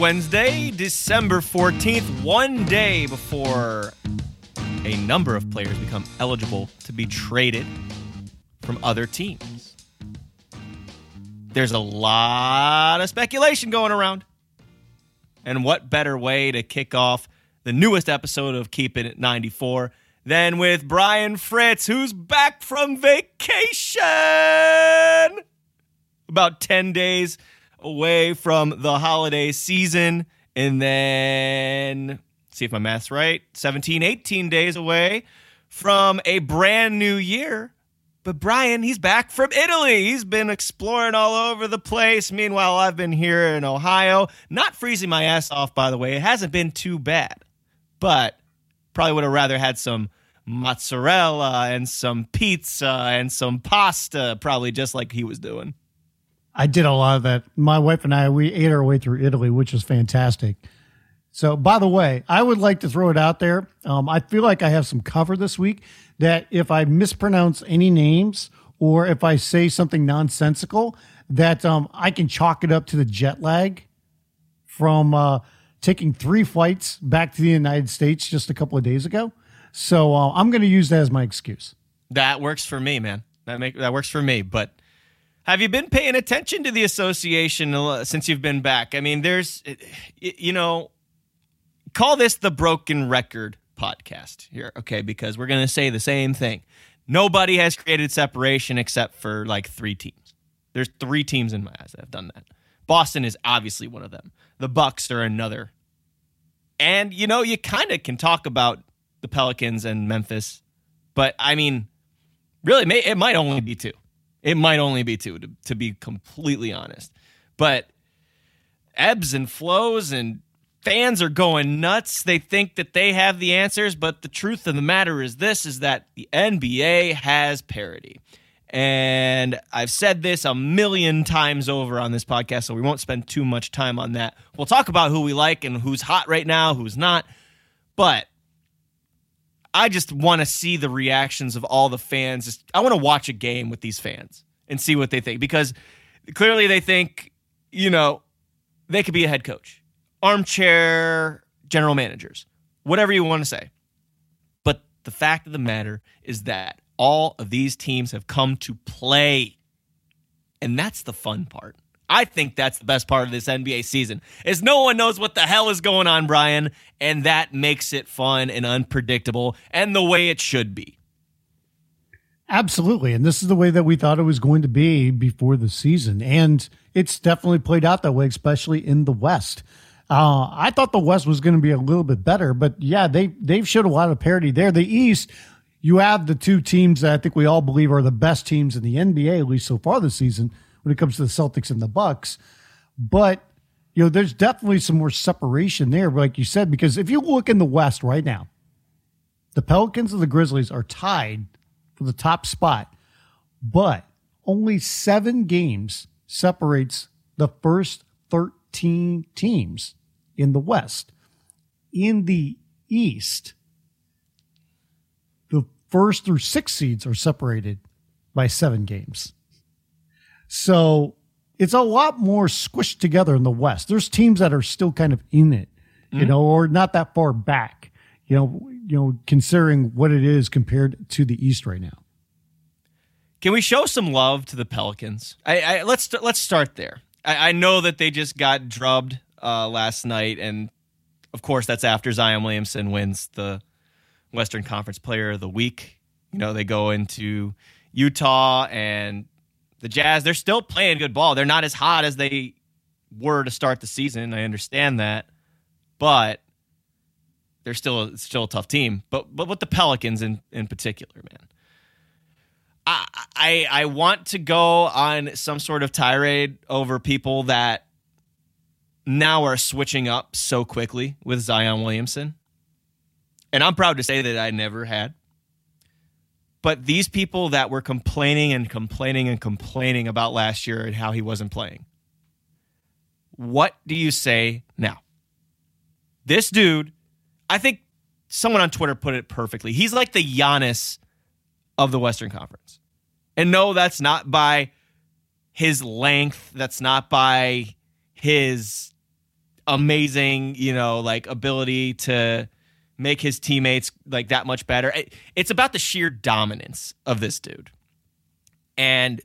Wednesday, December 14th, one day before a number of players become eligible to be traded from other teams. There's a lot of speculation going around. And what better way to kick off the newest episode of Keeping It 94 than with Brian Fritz, who's back from vacation! About 10 days away from the holiday season, and then, see if my math's right, 17, 18 days away from a brand new year. But Brian, he's back from Italy. He's been exploring all over the place. Meanwhile, I've been here in Ohio, not freezing my ass off, by the way. It hasn't been too bad, but probably would have rather had some mozzarella and some pizza and some pasta, probably just like he was doing. I did a lot of that. My wife and I, we ate our way through Italy, which was fantastic. So, by the way, I would like to throw it out there. I feel like I have some cover this week that if I mispronounce any names or if I say something nonsensical, that I can chalk it up to the jet lag from taking 3 flights back to the United States just a couple of days ago. So I'm going to use that as my excuse. That works for me, man. That works for me, but... Have you been paying attention to the association since you've been back? I mean, there's, you know, call this the Broken Record podcast here, okay, because we're going to say the same thing. Nobody has created separation except for like 3 teams. There's 3 teams in my eyes that have done that. Boston is obviously one of them. The Bucks are another. And, you know, you kind of can talk about the Pelicans and Memphis, but, I mean, really, it might only be 2. It might only be 2, to be completely honest. But ebbs and flows, and fans are going nuts. They think that they have the answers, but the truth of the matter is this, is that the NBA has parity. And I've said this a million times over on this podcast, so we won't spend too much time on that. We'll talk about who we like and who's hot right now, who's not. But I just want to see the reactions of all the fans. I want to watch a game with these fans and see what they think, because clearly they think, you know, they could be a head coach, armchair general managers, whatever you want to say. But the fact of the matter is that all of these teams have come to play, and that's the fun part. I think that's the best part of this NBA season, is no one knows what the hell is going on, Brian, and that makes it fun and unpredictable and the way it should be. Absolutely, and this is the way that we thought it was going to be before the season, and it's definitely played out that way, especially in the West. I thought the West was going to be a little bit better, but yeah, they've showed a lot of parity there. The East, you have the 2 teams that I think we all believe are the best teams in the NBA, at least so far this season, when it comes to the Celtics and the Bucks. But, you know, there's definitely some more separation there, like you said, because if you look in the West right now, the Pelicans and the Grizzlies are tied for the top spot, but only 7 games separates the first 13 teams in the West. In the East, the first through 6 seeds are separated by 7 games. So it's a lot more squished together in the West. There's teams that are still kind of in it, you know, or not that far back, you know, considering what it is compared to the East right now. Can we show some love to the Pelicans? Let's start there. I know that they just got drubbed last night, and of course that's after Zion Williamson wins the Western Conference Player of the Week. You know, they go into Utah and the Jazz, they're still playing good ball. They're not as hot as they were to start the season. I understand that. But they're still a tough team. But with the Pelicans in particular, man. I want to go on some sort of tirade over people that now are switching up so quickly with Zion Williamson. And I'm proud to say that I never had. But these people that were complaining about last year and how he wasn't playing, what do you say now? This dude, I think someone on Twitter put it perfectly. He's like the Giannis of the Western Conference. And no, that's not by his length. That's not by his amazing, you know, like ability to make his teammates like that much better. It's about the sheer dominance of this dude. And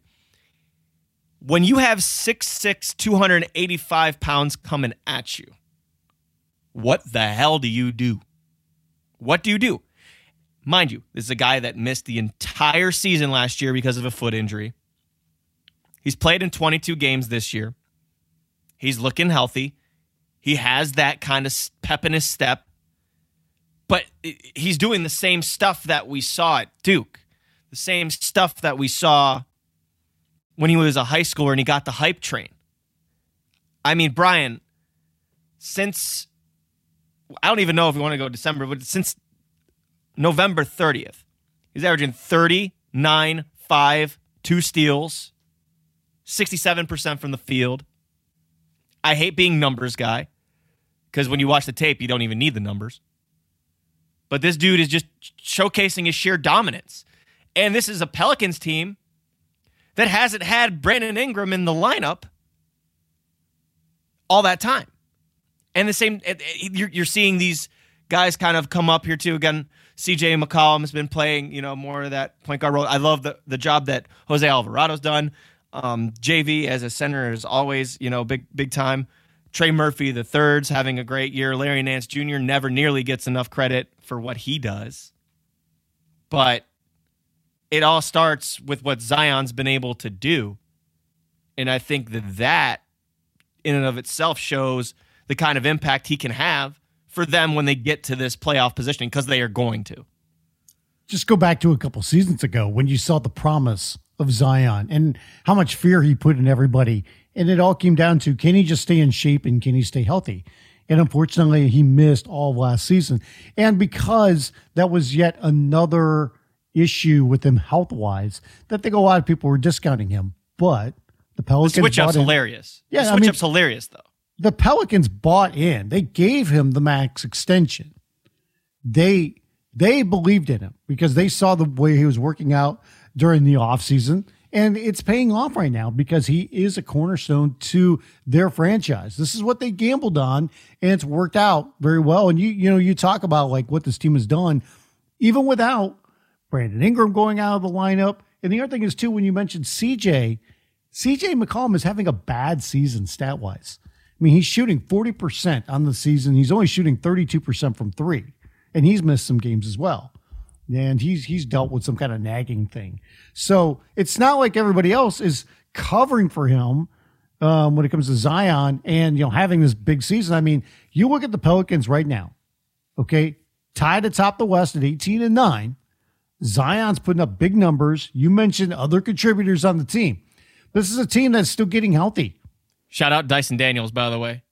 when you have 6'6", 285 pounds coming at you, what the hell do you do? What do you do? Mind you, this is a guy that missed the entire season last year because of a foot injury. He's played in 22 games this year. He's looking healthy. He has that kind of pep in his step. But he's doing the same stuff that we saw at Duke, the same stuff that we saw when he was a high schooler and he got the hype train. I mean, Brian, since, I don't even know if we want to go December, but since November 30th, he's averaging 39, 5, 2 steals, 67% from the field. I hate being numbers guy because when you watch the tape, you don't even need the numbers. But this dude is just showcasing his sheer dominance. And this is a Pelicans team that hasn't had Brandon Ingram in the lineup all that time. And the same, you're seeing these guys kind of come up here too. Again, C.J. McCollum has been playing, you know, more of that point guard role. I love the job that Jose Alvarado's done. JV as a center is always, you know, big time. Trey Murphy the third's having a great year. Larry Nance Jr. never nearly gets enough credit for what he does. But it all starts with what Zion's been able to do. And I think that in and of itself shows the kind of impact he can have for them when they get to this playoff positioning, because they are going to. Just go back to a couple seasons ago when you saw the promise of Zion and how much fear he put in everybody. And it all came down to, can he just stay in shape and can he stay healthy? And unfortunately, he missed all of last season. And because that was yet another issue with him health-wise, that a lot of people were discounting him. But the Pelicans... The switch-up's hilarious. Yeah, the switch-up's hilarious, though. The Pelicans bought in. They gave him the max extension. They believed in him because they saw the way he was working out during the offseason. And it's paying off right now because he is a cornerstone to their franchise. This is what they gambled on, and it's worked out very well. And you talk about like what this team has done, even without Brandon Ingram going out of the lineup. And the other thing is too, when you mentioned C.J. McCollum is having a bad season stat wise. I mean, he's shooting 40% on the season. He's only shooting 32% from three, and he's missed some games as well. And he's dealt with some kind of nagging thing. So it's not like everybody else is covering for him when it comes to Zion and, you know, having this big season. I mean, you look at the Pelicans right now, okay, tied atop the West at 18-9. Zion's putting up big numbers. You mentioned other contributors on the team. This is a team that's still getting healthy. Shout out Dyson Daniels, by the way.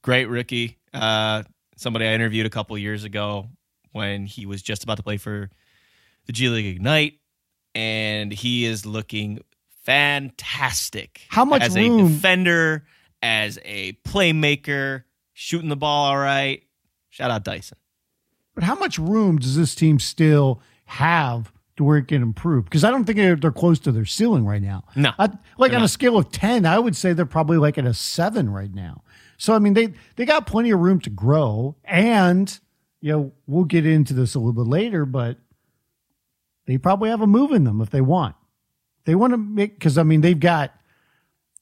Great rookie. Somebody I interviewed a couple years ago when he was just about to play for the G League Ignite, and he is looking fantastic. How much as room? A defender, as a playmaker, shooting the ball all right. Shout out Dyson. But how much room does this team still have to where it can improve? Because I don't think they're close to their ceiling right now. No. On a scale of 10, I would say they're probably like at a 7 right now. So, I mean, they got plenty of room to grow, and... you know, we'll get into this a little bit later, but they probably have a move in them if they want. They want to make, because I mean, they've got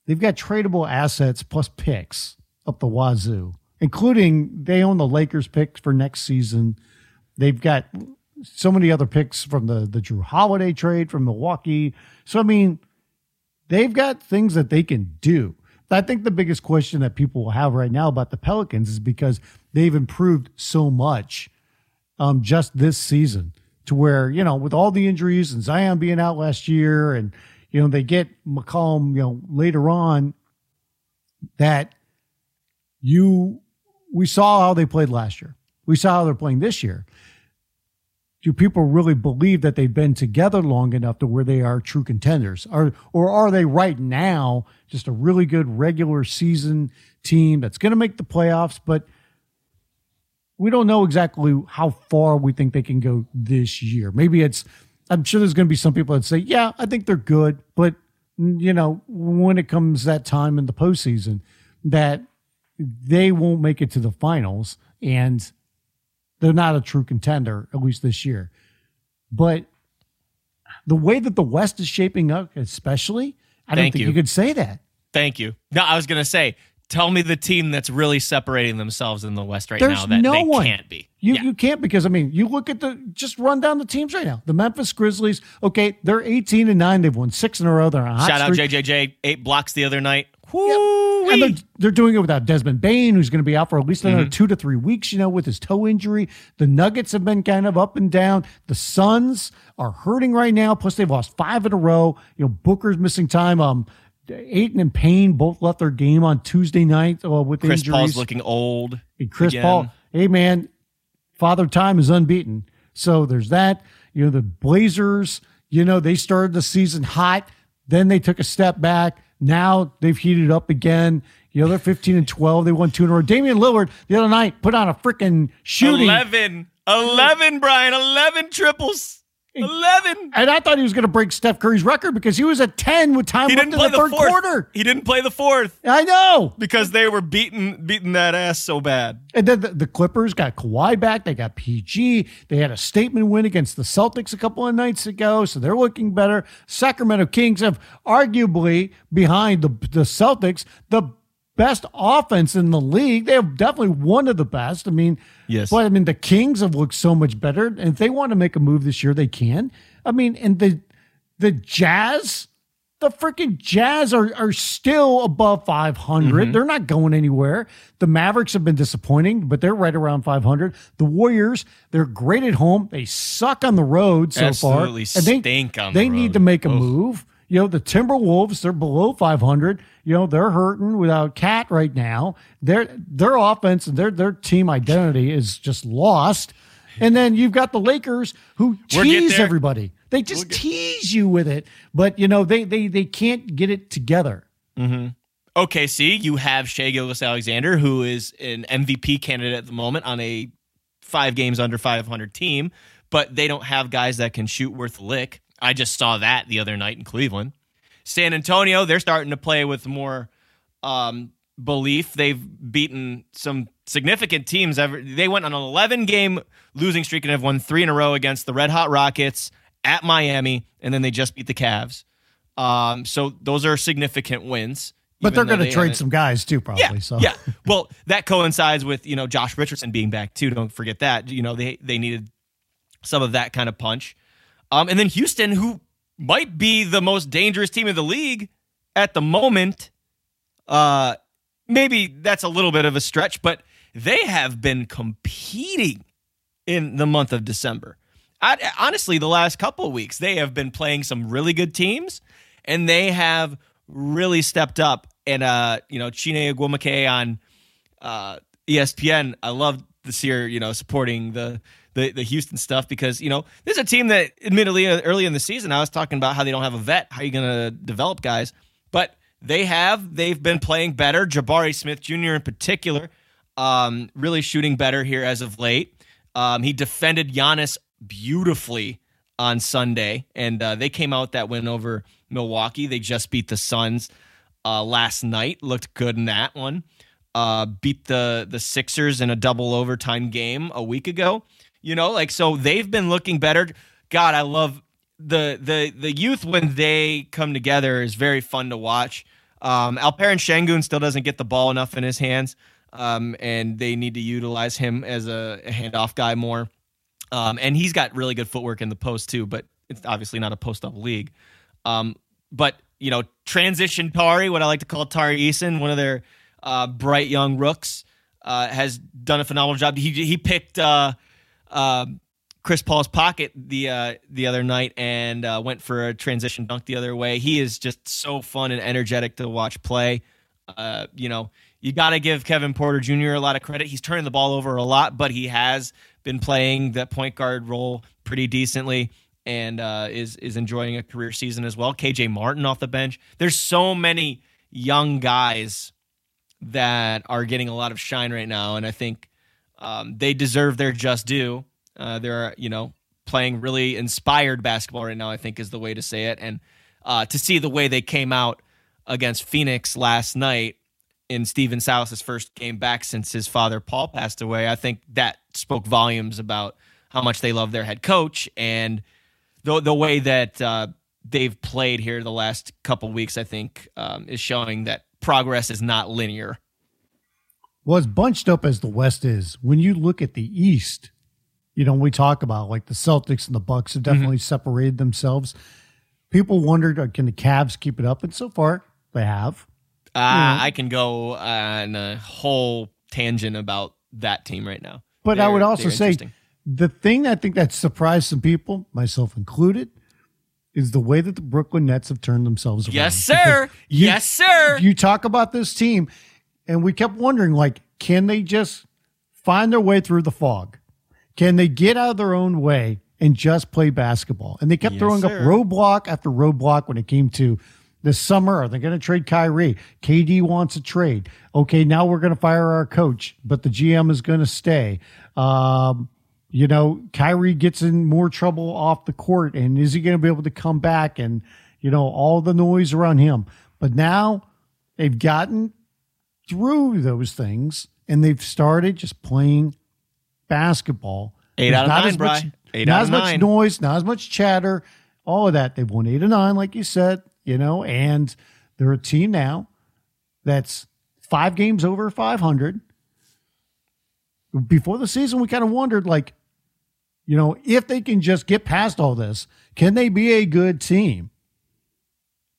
tradable assets plus picks up the wazoo, including they own the Lakers picks for next season. They've got so many other picks from the Drew Holiday trade from Milwaukee. So, I mean, they've got things that they can do. I think the biggest question that people will have right now about the Pelicans is because they've improved so much just this season to where, you know, with all the injuries and Zion being out last year and, you know, they get McCollum, you know, later on, that we saw how they played last year. We saw how they're playing this year. Do people really believe that they've been together long enough to where they are true contenders? Or are they right now just a really good regular season team that's going to make the playoffs, but we don't know exactly how far we think they can go this year. I'm sure there's going to be some people that say, yeah, I think they're good, but, you know, when it comes that time in the postseason, that they won't make it to the finals, and they're not a true contender, at least this year. But the way that the West is shaping up, especially, I don't think you could say that. Thank you. No, I was going to say, tell me the team that's really separating themselves in the West right now that they can't be. You can't, because, I mean, you look at just run down the teams right now. The Memphis Grizzlies, okay, they're 18-9. They've won 6 in a row. They're on a hot streak. Shout out JJJ, 8 blocks the other night. Woo-wee. And they're doing it without Desmond Bane, who's going to be out for at least another 2 to 3 weeks, you know, with his toe injury. The Nuggets have been kind of up and down. The Suns are hurting right now, plus they've lost 5 in a row. You know, Booker's missing time. Ayton and Payne both left their game on Tuesday night with injuries. Chris Paul's looking old. And Chris Paul, hey, man, Father Time is unbeaten. So there's that. You know, the Blazers, you know, they started the season hot. Then they took a step back. Now they've heated up again. You know, they're 15-12. They won 2 in a row. Damian Lillard the other night put on a freaking shooting. 11, Brian. 11 triples. 11. And I thought he was going to break Steph Curry's record because he was at 10 with time left in the third quarter. He didn't play the fourth. I know. Because they were beating that ass so bad. And then the Clippers got Kawhi back. They got PG. They had a statement win against the Celtics a couple of nights ago, so they're looking better. Sacramento Kings have arguably, behind the Celtics, the best offense in the league. They have definitely one of the best. I mean, yes. But I mean, the Kings have looked so much better. And if they want to make a move this year, they can. I mean, and the Jazz, the freaking Jazz are still above 500. They're not going anywhere. The Mavericks have been disappointing, but they're right around 500. The Warriors, they're great at home. They suck on the road so absolutely far. Absolutely stink on the road. They need to make a move. You know, the Timberwolves, they're below 500. You know, they're hurting without Cat right now. Their offense and their team identity is just lost. And then you've got the Lakers who tease everybody. They just tease you with it. But, you know, they can't get it together. Mm-hmm. Okay, see, you have Shai Gilgeous-Alexander, who is an MVP candidate at the moment on a 5 games under 500 team. But they don't have guys that can shoot worth a lick. I just saw that the other night in Cleveland. San Antonio, they're starting to play with more belief. They've beaten some significant teams. They went on an 11-game losing streak and have won 3 in a row against the Red Hot Rockets at Miami, and then they just beat the Cavs. So those are significant wins. But they're going to trade some guys too, probably. Yeah, so. Yeah. Well, that coincides with, you know, Josh Richardson being back too. Don't forget that. You know, they needed some of that kind of punch. And then Houston, who might be the most dangerous team in the league at the moment. Maybe that's a little bit of a stretch, but they have been competing in the month of December. Honestly, the last couple of weeks, they have been playing some really good teams, and they have really stepped up. And, you know, Chiney Agwuemeke on ESPN, I loved this year, you know, supporting the Houston stuff, because, you know, this is a team that admittedly early in the season, I was talking about how they don't have a vet. How are you going to develop guys? But they've been playing better. Jabari Smith Jr. in particular, really shooting better here as of late. He defended Giannis beautifully on Sunday, and they came out that win over Milwaukee. They just beat the Suns last night. Looked good in that one. Beat the Sixers in a double overtime game a week ago. You know, like, so they've been looking better. God, I love the youth when they come together is very fun to watch. Alperen Şengün still doesn't get the ball enough in his hands, and they need to utilize him as a handoff guy more. And he's got really good footwork in the post too, but it's obviously not a post-up league. But, you know, transition Tari, what I like to call Tari Eason, one of their bright young rooks, has done a phenomenal job. He picked... Chris Paul's pocket the other night and went for a transition dunk the other way. He is just so fun and energetic to watch play. You know, you got to give Kevin Porter Jr. a lot of credit. He's turning the ball over a lot, but he has been playing that point guard role pretty decently and is enjoying a career season as well. KJ Martin off the bench. There's so many young guys that are getting a lot of shine right now, and I think they deserve their just due. They're, you know, playing really inspired basketball right now, I think is the way to say it. And to see the way they came out against Phoenix last night in Stephen Silas's first game back since his father Paul passed away, I think that spoke volumes about how much they love their head coach and the way that they've played here the last couple weeks. I think is showing that progress is not linear. Well, as bunched up as the West is, when you look at the East, you know, we talk about like the Celtics and the Bucks have definitely separated themselves. People wondered, can the Cavs keep it up? And so far, they have. I can go on a whole tangent about that team right now. But I would also say the thing I think that surprised some people, myself included, is the way that the Brooklyn Nets have turned themselves around. Yes, sir. Yes, sir. You talk about this team, and we kept wondering, like, can they just find their way through the fog? Can they get out of their own way and just play basketball? And they kept throwing up roadblock after roadblock when it came to this summer. Are they going to trade Kyrie? KD wants a trade. Okay, now we're going to fire our coach, but the GM is going to stay. You know, Kyrie gets in more trouble off the court, and is he going to be able to come back? And, you know, all the noise around him. But now they've gotten through those things, and they've started just playing basketball. Eight out of nine, not as much noise, not as much chatter, all of that. They've won 8 of 9, like you said, you know, and they're a team now that's 5 games over 500. Before the season, we kind of wondered, like, you know, if they can just get past all this, can they be a good team?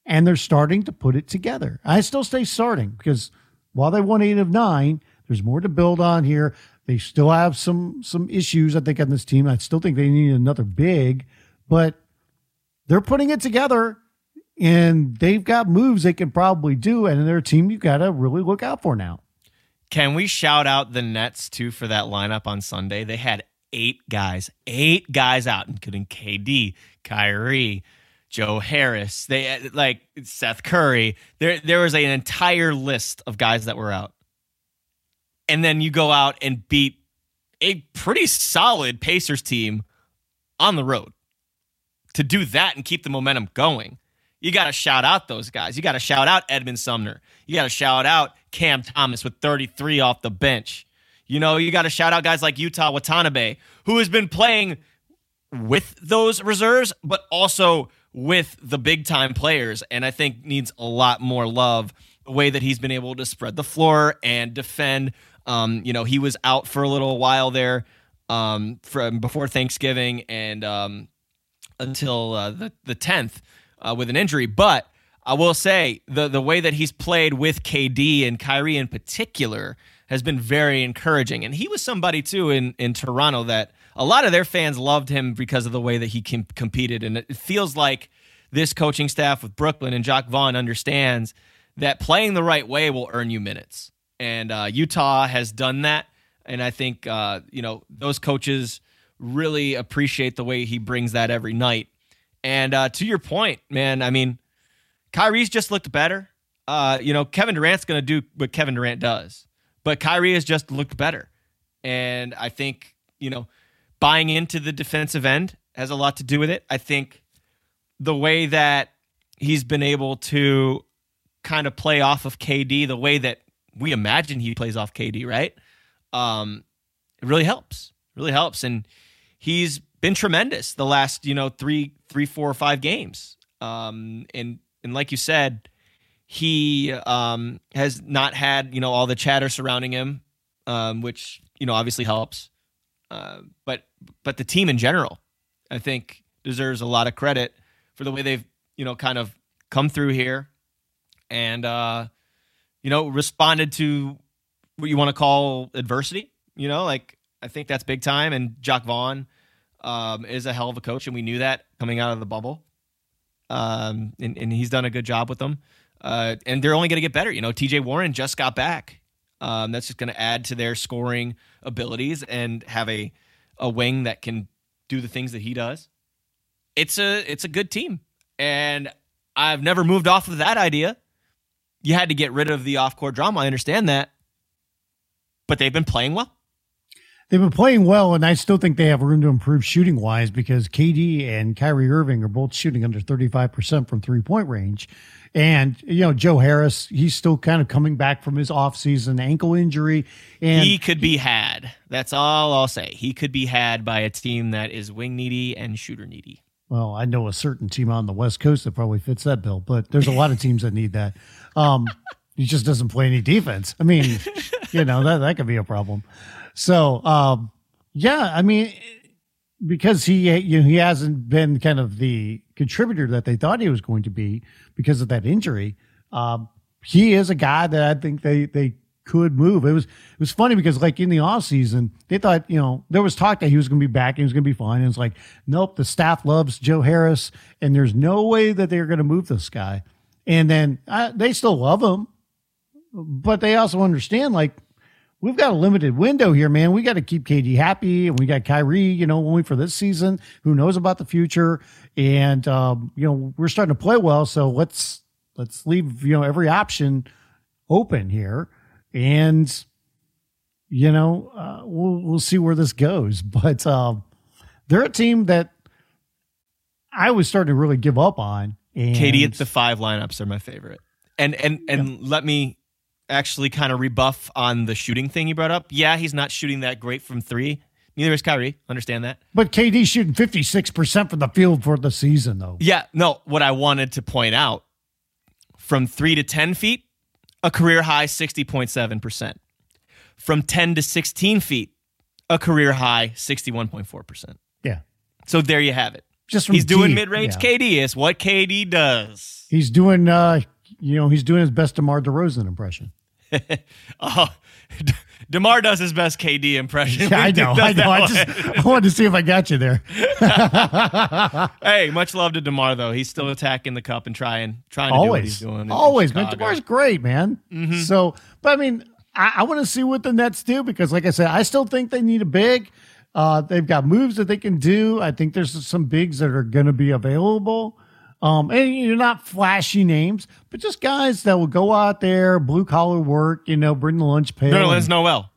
And they're starting to put it together. I still say starting because while they won 8 of 9, there's more to build on here. They still have some issues, I think, on this team. I still think they need another big, but they're putting it together, and they've got moves they can probably do, and they're a team you've got to really look out for now. Can we shout out the Nets, too, for that lineup on Sunday? They had 8 guys out, including KD, Kyrie, Joe Harris, they like Seth Curry. There was an entire list of guys that were out. And then you go out and beat a pretty solid Pacers team on the road. To do that and keep the momentum going, you got to shout out those guys. You got to shout out Edmund Sumner. You got to shout out Cam Thomas with 33 off the bench. You know, you got to shout out guys like Utah Watanabe, who has been playing with those reserves, but also with the big-time players, and I think needs a lot more love, the way that he's been able to spread the floor and defend. You know, he was out for a little while there from before Thanksgiving and until the 10th with an injury. But I will say the way that he's played with KD and Kyrie in particular has been very encouraging. And he was somebody, too, in Toronto that a lot of their fans loved him because of the way that he competed. And it feels like this coaching staff with Brooklyn and Jock Vaughn understands that playing the right way will earn you minutes. And Utah has done that. And I think, you know, those coaches really appreciate the way he brings that every night. And to your point, man, I mean, Kyrie's just looked better. You know, Kevin Durant's going to do what Kevin Durant does. But Kyrie has just looked better. And I think, you know, buying into the defensive end has a lot to do with it. I think the way that he's been able to kind of play off of KD, the way that we imagine he plays off KD, right? It really helps. And he's been tremendous the last, you know, 3, 4, or 5 games. And like you said, he has not had, you know, all the chatter surrounding him, which, you know, obviously helps. But the team in general, I think, deserves a lot of credit for the way they've, you know, kind of come through here and, you know, responded to what you want to call adversity. You know, like, I think that's big time. And Jock Vaughn is a hell of a coach, and we knew that coming out of the bubble. And he's done a good job with them. And they're only going to get better. You know, TJ Warren just got back. That's just going to add to their scoring abilities and have a wing that can do the things that he does. It's a good team. And I've never moved off of that idea. You had to get rid of the off-court drama. I understand that. But they've been playing well. They've been playing well, and I still think they have room to improve shooting-wise because KD and Kyrie Irving are both shooting under 35% from three-point range. And, you know, Joe Harris, he's still kind of coming back from his offseason ankle injury. And he could be had. That's all I'll say. He could be had by a team that is wing-needy and shooter-needy. Well, I know a certain team on the West Coast that probably fits that bill, but there's a lot of teams that need that. He just doesn't play any defense. I mean, you know, that could be a problem. So, yeah, I mean, because he hasn't been kind of the contributor that they thought he was going to be because of that injury. He is a guy that I think they could move. It was funny because, like, in the offseason, they thought, you know, there was talk that he was going to be back and he was going to be fine. And it's like, nope, the staff loves Joe Harris, and there's no way that they're going to move this guy. And then they still love him, but they also understand, like, we've got a limited window here, man. We got to keep KD happy, and we got Kyrie, you know, only for this season. Who knows about the future? And, you know, we're starting to play well, so let's leave, you know, every option open here. And, you know, we'll see where this goes. But they're a team that I was starting to really give up on. And KD at the five lineups are my favorite. And yeah. Let me actually kind of rebuff on the shooting thing you brought up. Yeah, he's not shooting that great from three. Neither is Kyrie. Understand that. But KD's shooting 56% from the field for the season, though. Yeah, no, what I wanted to point out, from 3 to 10 feet, a career-high 60.7%. From 10 to 16 feet, a career-high 61.4%. Yeah. So there you have it. He's doing mid-range KD. It's what KD does. He's doing, you know, he's doing his best DeMar DeRozan impression. Oh, DeMar does his best KD impression. Yeah, I know. I wanted to see if I got you there. Hey, much love to DeMar, though. He's still attacking the cup and trying to do what he's doing. Always, man. DeMar's great, man. Mm-hmm. So, but I mean, I want to see what the Nets do because, like I said, I still think they need a big. They've got moves that they can do. I think there's some bigs that are going to be available. And you're not flashy names, but just guys that will go out there, blue-collar work, you know, bring the lunch pail. Nerlens Noel,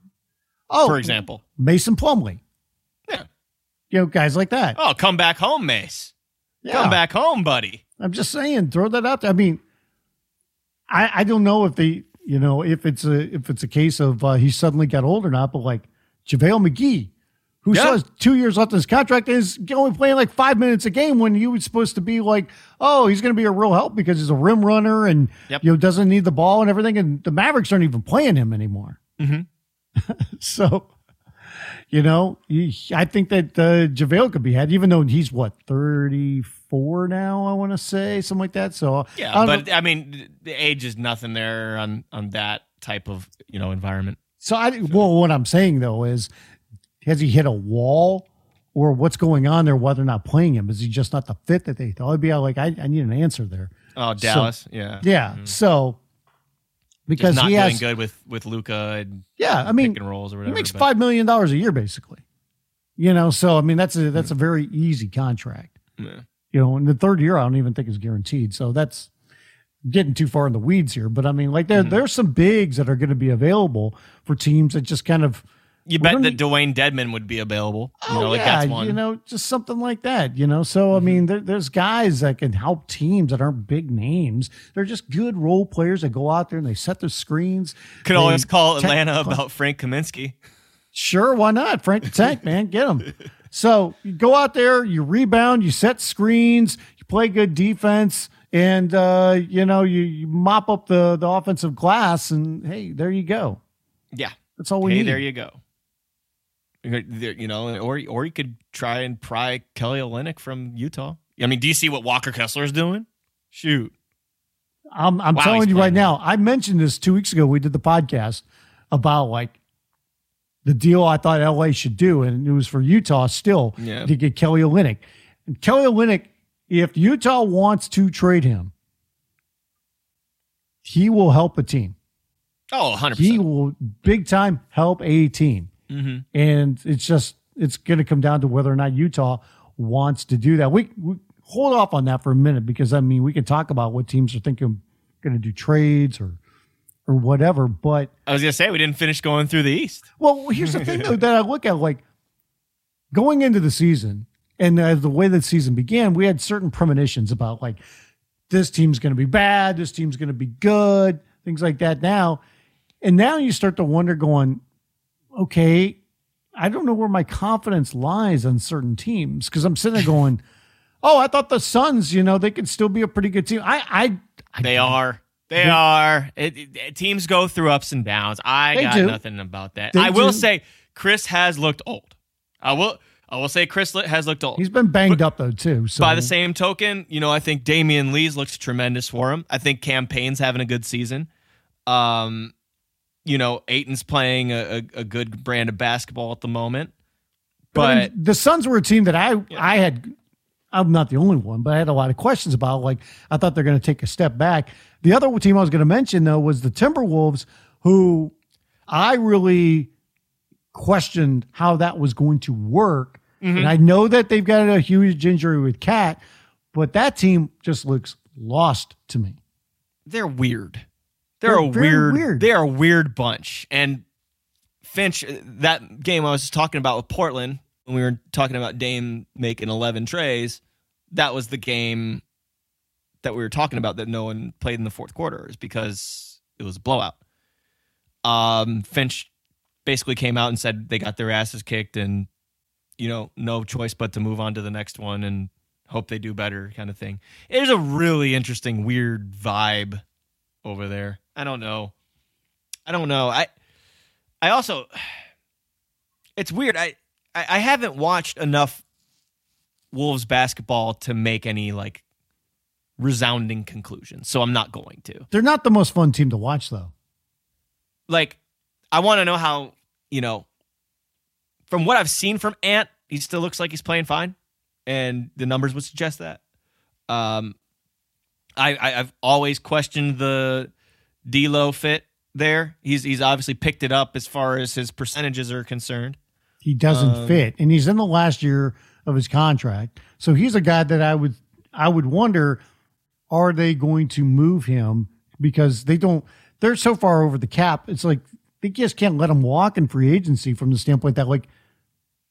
for example. Mason Plumlee. Yeah. You know, guys like that. Oh, come back home, Mace. Yeah. Come back home, buddy. I'm just saying, throw that out there. I mean, I don't know if they, you know, if it's a case of he suddenly got old or not, but like JaVale McGee, who still has 2 years left in his contract, is only playing like 5 minutes a game when you were supposed to be like, oh, he's going to be a real help because he's a rim runner and you know, doesn't need the ball and everything. And the Mavericks aren't even playing him anymore. Mm-hmm. So, you know, I think that JaVale could be had, even though he's, 34 now, I want to say, something like that. So yeah, I mean, the age is nothing there on that type of, you know, environment. Well, what I'm saying, though, is – has he hit a wall, or what's going on there? Why they're not playing him? Is he just not the fit that they thought? I'd be like, I need an answer there. Oh, Dallas, yeah. Mm-hmm. So because just not doing good with Luka and I mean, pick and rolls or whatever. He makes $5 million a year basically. You know, so I mean that's a very easy contract. Yeah. You know, in the third year I don't even think is guaranteed. So that's getting too far in the weeds here. But I mean, like there's some bigs that are going to be available for teams that just kind of. You bet that Dwayne Dedmon would be available. Oh, you know, like that's one. You know, just something like that, you know. So, I mean, there's guys that can help teams that aren't big names. They're just good role players that go out there and they set the screens. Could always call Atlanta about Frank Kaminsky. Sure, why not? Frank the Tank, man, get him. So, you go out there, you rebound, you set screens, you play good defense, and, you know, you mop up the offensive glass, and, hey, there you go. Yeah. That's all we need. Hey, there you go. You know, or you could try and pry Kelly Olynyk from Utah. I mean, do you see what Walker Kessler's doing? Shoot, I'm telling you right now. I mentioned this 2 weeks ago. We did the podcast about like the deal I thought LA should do, and it was for Utah still to get Kelly Olynyk. And Kelly Olynyk, if Utah wants to trade him, he will help a team. Oh, 100%. He will big time help a team. Mm-hmm. And it's going to come down to whether or not Utah wants to do that. We hold off on that for a minute because, I mean, we can talk about what teams are thinking going to do trades or or whatever. But I was going to say, we didn't finish going through the East. Well, here's the thing though, that I look at, like, going into the season and the way that season began, we had certain premonitions about, like, this team's going to be bad, this team's going to be good, things like that now. And now you start to wonder going, okay, I don't know where my confidence lies on certain teams, because I'm sitting there going, oh, I thought the Suns, you know, they could still be a pretty good team. They are. Teams go through ups and downs. Nothing about that. I will say Chris has looked old. I will say Chris has looked old. He's been banged up, though, too. So. By the same token, you know, I think Damian Lee's looks tremendous for him. I think Cam Payne's having a good season. You know, Ayton's playing a good brand of basketball at the moment. But the Suns were a team that I'm not the only one, but I had a lot of questions about. Like, I thought they're going to take a step back. The other team I was going to mention, though, was the Timberwolves, who I really questioned how that was going to work. Mm-hmm. And I know that they've got a huge injury with Cat, but that team just looks lost to me. They're weird. They're weird. They are a weird bunch. And Finch, that game I was talking about with Portland, when we were talking about Dame making 11 trays, that was the game that we were talking about that no one played in the fourth quarter, is because it was a blowout. Finch basically came out and said they got their asses kicked and, you know, no choice but to move on to the next one and hope they do better kind of thing. It is a really interesting, weird vibe over there. I don't know. I also, it's weird. I haven't watched enough Wolves basketball to make any, like, resounding conclusions, so I'm not going to. They're not the most fun team to watch, though. Like, I want to know how, you know, from what I've seen from Ant, he still looks like he's playing fine, and the numbers would suggest that. I've always questioned the D'Lo fit there. He's obviously picked it up as far as his percentages are concerned. He doesn't fit, and he's in the last year of his contract. So he's a guy that I would wonder, are they going to move him? Because they're so far over the cap. It's like they just can't let him walk in free agency from the standpoint that, like,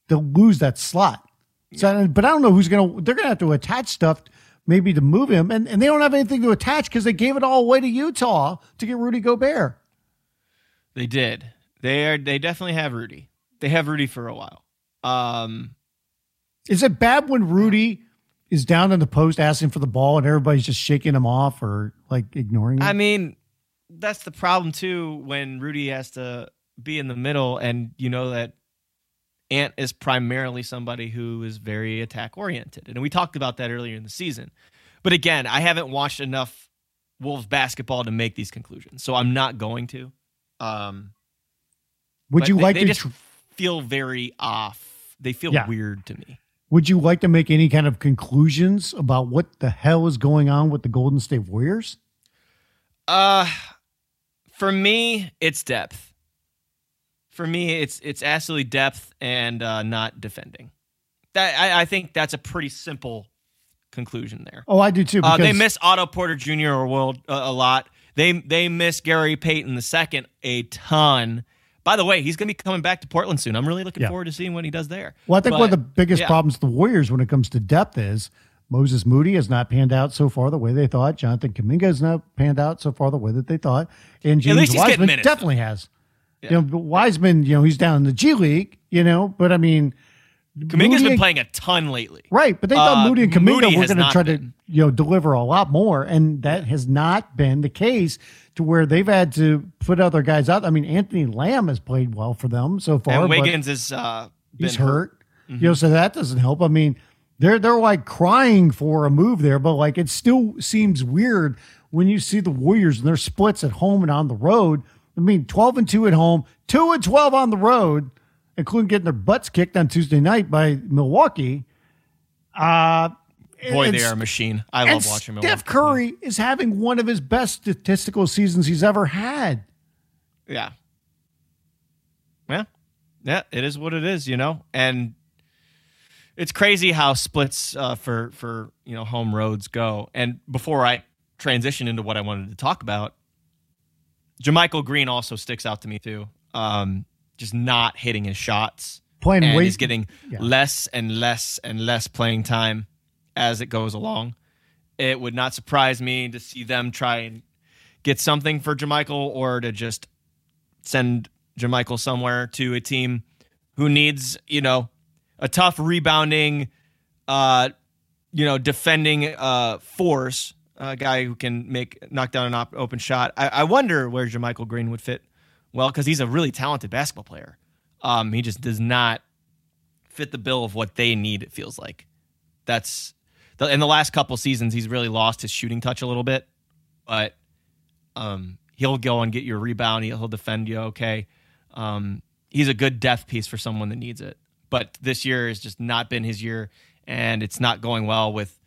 they'll lose that slot. So, but I don't know they're going to have to attach stuff maybe to move him, and they don't have anything to attach because they gave it all away to Utah to get Rudy Gobert. They did. They definitely have Rudy. They have Rudy for a while. Is it bad when Rudy is down in the post asking for the ball and everybody's just shaking him off or, like, ignoring him? I mean, that's the problem, too, when Rudy has to be in the middle and you know that Ant is primarily somebody who is very attack-oriented. And we talked about that earlier in the season. But again, I haven't watched enough Wolves basketball to make these conclusions, so I'm not going to. Feel very off. They feel weird to me. Would you like to make any kind of conclusions about what the hell is going on with the Golden State Warriors? For me, it's depth. For me, it's absolutely depth and not defending. That I think that's a pretty simple conclusion there. Oh, I do too. Because they miss Otto Porter Jr. a lot. They miss Gary Payton II a ton. By the way, he's going to be coming back to Portland soon. I'm really looking forward to seeing what he does there. Well, I think one of the biggest problems with the Warriors when it comes to depth is Moses Moody has not panned out so far the way they thought. Jonathan Kuminga has not panned out so far the way that they thought. And James Wiseman definitely has. Yeah. You know, Wiseman, you know, he's down in the G League, you know, but I mean, Kuminga's been playing a ton lately. Right, but they thought Moody and Kuminga were going to try to, you know, deliver a lot more, and that has not been the case to where they've had to put other guys out. I mean, Anthony Lamb has played well for them so far. And Wiggins is he's hurt. Mm-hmm. You know, so that doesn't help. I mean, they're like crying for a move there, but like it still seems weird when you see the Warriors and their splits at home and on the road. I mean, 12-2 at home, 2-12 on the road, including getting their butts kicked on Tuesday night by Milwaukee. Boy, they are a machine. I love watching Milwaukee. Steph Curry is having one of his best statistical seasons he's ever had. Yeah. Yeah, it is what it is, you know? And it's crazy how splits for you know, home roads go. And before I transition into what I wanted to talk about, Jermichael Green also sticks out to me too. Just not hitting his shots. He's getting less and less and less playing time as it goes along. It would not surprise me to see them try and get something for Jermichael, or to just send Jermichael somewhere to a team who needs, you know, a tough rebounding, defending force, a guy who can knock down an open shot. I wonder where Jermichael Green would fit well, because he's a really talented basketball player. He just does not fit the bill of what they need, it feels like. In the last couple seasons, he's really lost his shooting touch a little bit, but he'll go and get your rebound. He'll defend you okay. He's a good depth piece for someone that needs it. But this year has just not been his year, and it's not going well with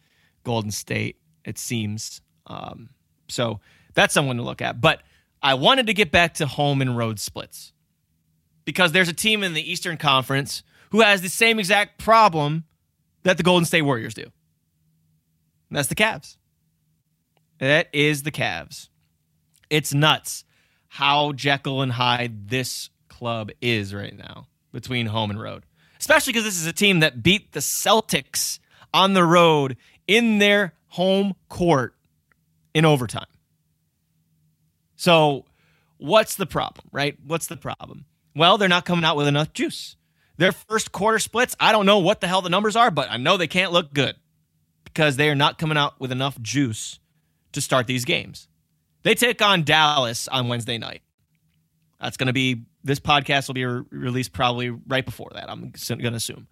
Golden State, it seems. So that's someone to look at. But I wanted to get back to home and road splits, because there's a team in the Eastern Conference who has the same exact problem that the Golden State Warriors do. And that's the Cavs. That is the Cavs. It's nuts how Jekyll and Hyde this club is right now between home and road, especially because this is a team that beat the Celtics on the road in their home court in overtime. So what's the problem, right? What's the problem? Well, they're not coming out with enough juice. Their first quarter splits, I don't know what the hell the numbers are, but I know they can't look good because they are not coming out with enough juice to start these games. They take on Dallas on Wednesday night. That's going to be, this podcast will be released probably right before that, I'm going to assume.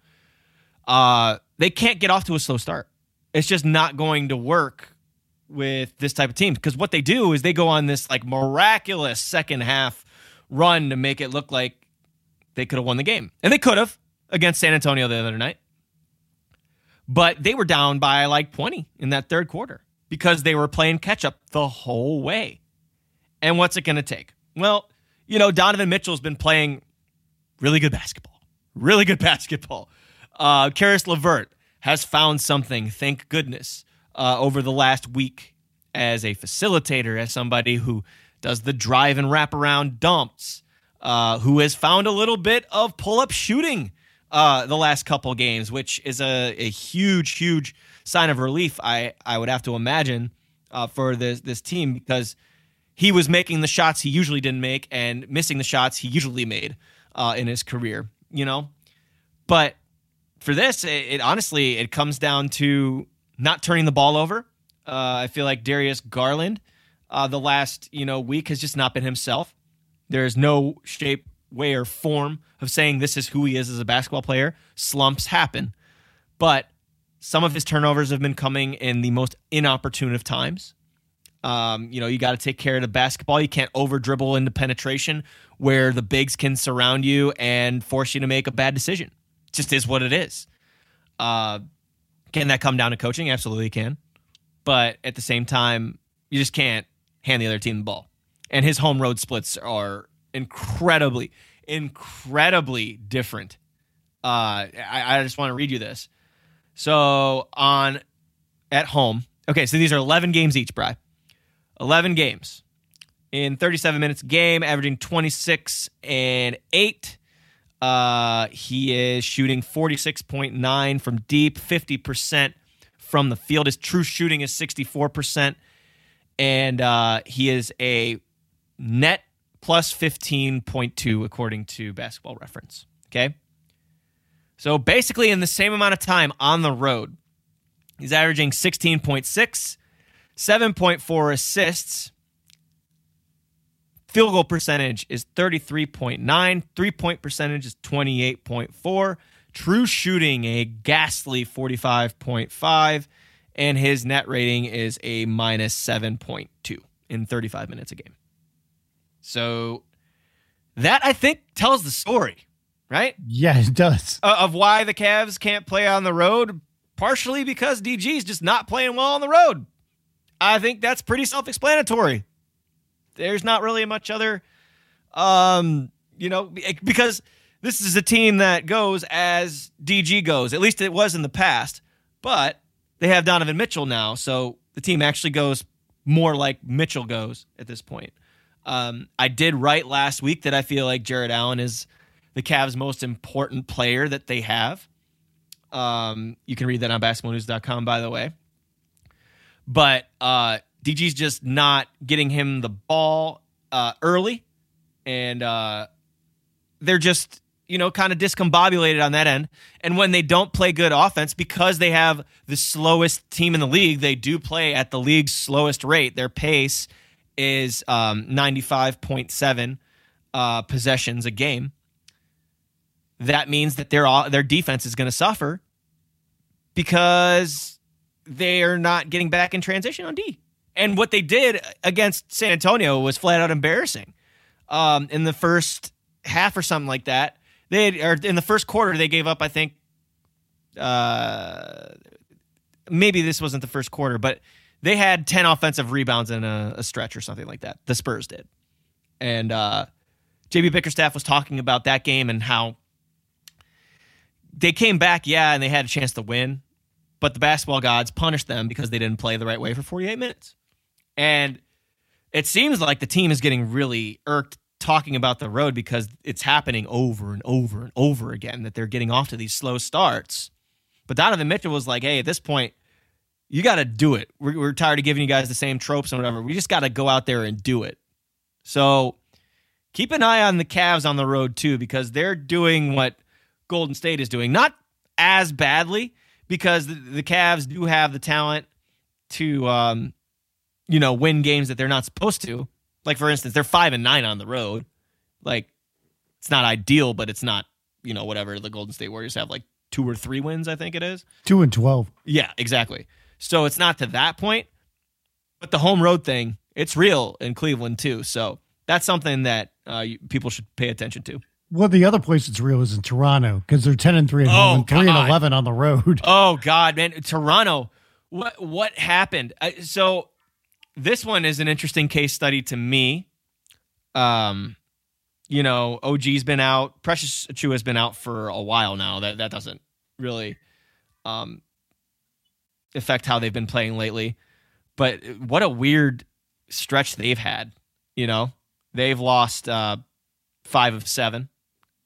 They can't get off to a slow start. It's just not going to work with this type of team, because what they do is they go on this like miraculous second half run to make it look like they could have won the game. And they could have against San Antonio the other night. But they were down by like 20 in that third quarter because they were playing catch up the whole way. And what's it going to take? Well, you know, Donovan Mitchell's been playing really good basketball. Karis LeVert has found something, thank goodness, over the last week as a facilitator, as somebody who does the drive and wraparound dumps, who has found a little bit of pull-up shooting the last couple games, which is a huge, huge sign of relief, I would have to imagine, for this team, because he was making the shots he usually didn't make and missing the shots he usually made in his career, you know? But for this, it honestly comes down to not turning the ball over. I feel like Darius Garland the last week has just not been himself. There is no shape, way, or form of saying this is who he is as a basketball player. Slumps happen. But some of his turnovers have been coming in the most inopportune of times. You got to take care of the basketball. You can't over-dribble into penetration where the bigs can surround you and force you to make a bad decision. It just is what it is. Can that come down to coaching? Absolutely can. But at the same time, you just can't hand the other team the ball. And his home road splits are incredibly, incredibly different. I just want to read you this. So at home, okay, so these are 11 games each, Bri. 11 games in 37 minutes a game, averaging 26 and 8. He is shooting 46.9 from deep, 50% from the field. His true shooting is 64%. And he is a net plus 15.2, according to Basketball Reference. Okay? So basically in the same amount of time on the road, he's averaging 16.6, 7.4 assists. Field goal percentage is 33.9. Three-point percentage is 28.4. True shooting, a ghastly 45.5. And his net rating is a minus 7.2 in 35 minutes a game. So that, I think, tells the story, right? Yeah, it does. Of why the Cavs can't play on the road, partially because DG's just not playing well on the road. I think that's pretty self-explanatory. There's not really much other, because this is a team that goes as DG goes. At least it was in the past, but they have Donovan Mitchell now, so the team actually goes more like Mitchell goes at this point. I did write last week that I feel like Jared Allen is the Cavs' most important player that they have. You can read that on basketballnews.com, by the way. But DG's just not getting him the ball early. And they're just, you know, kind of discombobulated on that end. And when they don't play good offense, because they have the slowest team in the league, they do play at the league's slowest rate. Their pace is 95.7 possessions a game. That means that their defense is going to suffer because they are not getting back in transition on D. And what they did against San Antonio was flat out embarrassing. In the first half or something like that, in the first quarter, they gave up, I think, maybe this wasn't the first quarter, but they had 10 offensive rebounds in a stretch or something like that. The Spurs did. And JB Bickerstaff was talking about that game and how they came back, yeah, and they had a chance to win, but the basketball gods punished them because they didn't play the right way for 48 minutes. And it seems like the team is getting really irked talking about the road because it's happening over and over and over again that they're getting off to these slow starts. But Donovan Mitchell was like, hey, at this point, you got to do it. We're tired of giving you guys the same tropes and whatever. We just got to go out there and do it. So keep an eye on the Cavs on the road, too, because they're doing what Golden State is doing. Not as badly, because the Cavs do have the talent to win games that they're not supposed to. Like, for instance, they're 5-9 on the road. Like, it's not ideal, but it's not, whatever. The Golden State Warriors have like 2 or 3 wins, I think it is. 2-12. Yeah, exactly. So it's not to that point, but the home road thing, it's real in Cleveland too. So that's something that people should pay attention to. Well, the other place that's real is in Toronto because they're 10-3 at home and 3-11 on the road. Oh God, man, Toronto! What happened? So this one is an interesting case study to me. OG's been out, Precious Achiuwa's been out for a while now. That doesn't really affect how they've been playing lately. But what a weird stretch they've had. They've lost 5 of 7.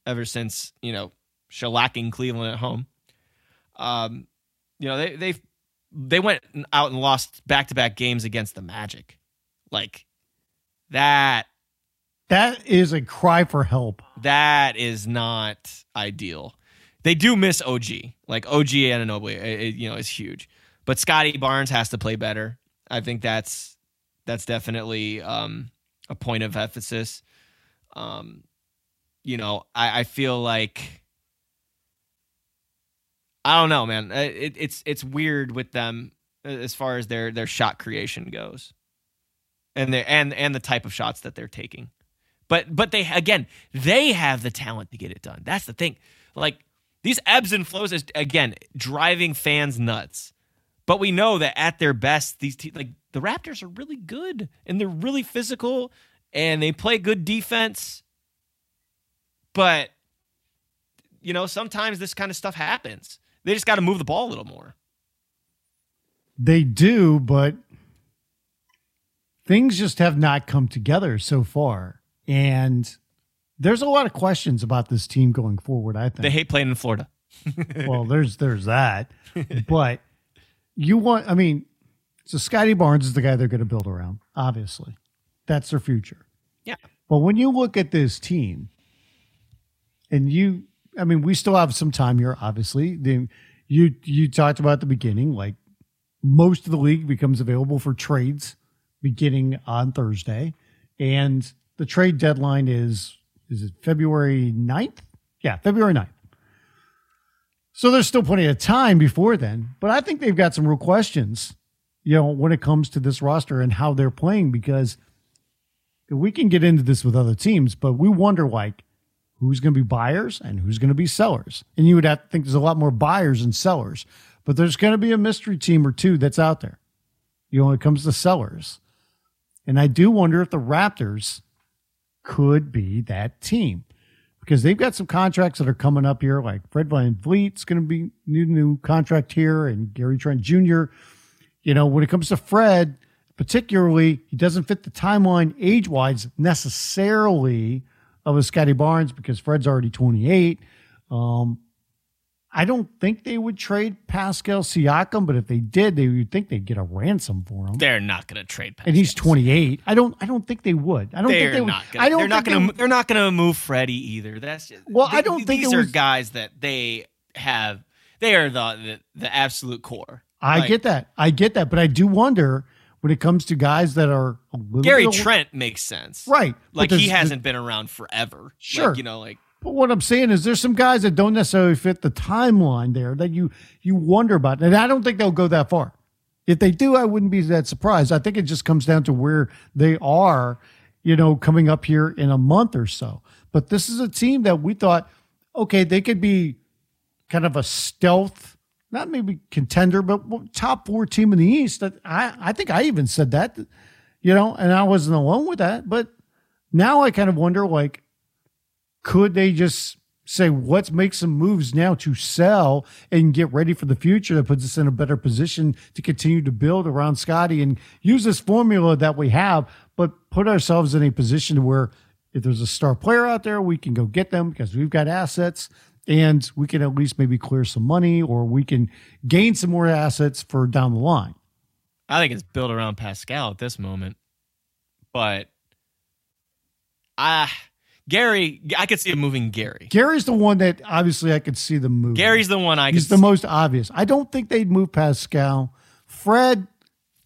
Ever since, shellacking Cleveland at home. They went out and lost back-to-back games against the Magic. Like, that is a cry for help. That is not ideal. They do miss OG. Like, OG Anunoby, is huge. But Scotty Barnes has to play better. I think that's definitely a point of emphasis. I feel like, I don't know, man. It's weird with them as far as their shot creation goes, and the type of shots that they're taking. But they have the talent to get it done. That's the thing. Like, these ebbs and flows is again driving fans nuts. But we know that at their best, these the Raptors are really good and they're really physical and they play good defense. But, sometimes this kind of stuff happens. They just got to move the ball a little more. They do, but things just have not come together so far. And there's a lot of questions about this team going forward, I think. They hate playing in Florida. Well, there's that. But Scotty Barnes is the guy they're going to build around, obviously. That's their future. Yeah. But when you look at this team, and we still have some time here, obviously. You talked about at the beginning, like, most of the league becomes available for trades beginning on Thursday. And the trade deadline is it February 9th? Yeah, February 9th. So there's still plenty of time before then. But I think they've got some real questions, when it comes to this roster and how they're playing, because we can get into this with other teams, but we wonder, like, who's going to be buyers and who's going to be sellers. And you would have to think there's a lot more buyers than sellers. But there's going to be a mystery team or two that's out there, when it comes to sellers. And I do wonder if the Raptors could be that team, because they've got some contracts that are coming up here, like Fred VanVleet's going to be new contract here, and Gary Trent Jr. When it comes to Fred, Particularly, he doesn't fit the timeline age-wise necessarily of a Scottie Barnes because Fred's already 28. I don't think they would trade Pascal Siakam, but if they did, they would think they'd get a ransom for him. They're not going to trade Pascal. And he's 28. I don't think they would. They're not going to move Freddie either. That's just, well, I don't think these are guys that they have. They are the absolute core. I get that, but I do wonder when it comes to guys that are a little Gary Trent makes sense, right? Like he hasn't been around forever. Sure, But what I'm saying is there's some guys that don't necessarily fit the timeline there that you wonder about. And I don't think they'll go that far. If they do, I wouldn't be that surprised. I think it just comes down to where they are, coming up here in a month or so. But this is a team that we thought, okay, they could be kind of a stealth, not maybe contender, but top four team in the East. I think I even said that, and I wasn't alone with that. But now I kind of wonder, could they just say, let's make some moves now to sell and get ready for the future that puts us in a better position to continue to build around Scottie and use this formula that we have, but put ourselves in a position where if there's a star player out there, we can go get them because we've got assets and we can at least maybe clear some money or we can gain some more assets for down the line. I think it's built around Pascal at this moment, but Gary, I could see him moving Gary. Gary's the one that obviously I could see them move. Gary's the one He's the most obvious. I don't think they'd move Pascal. Fred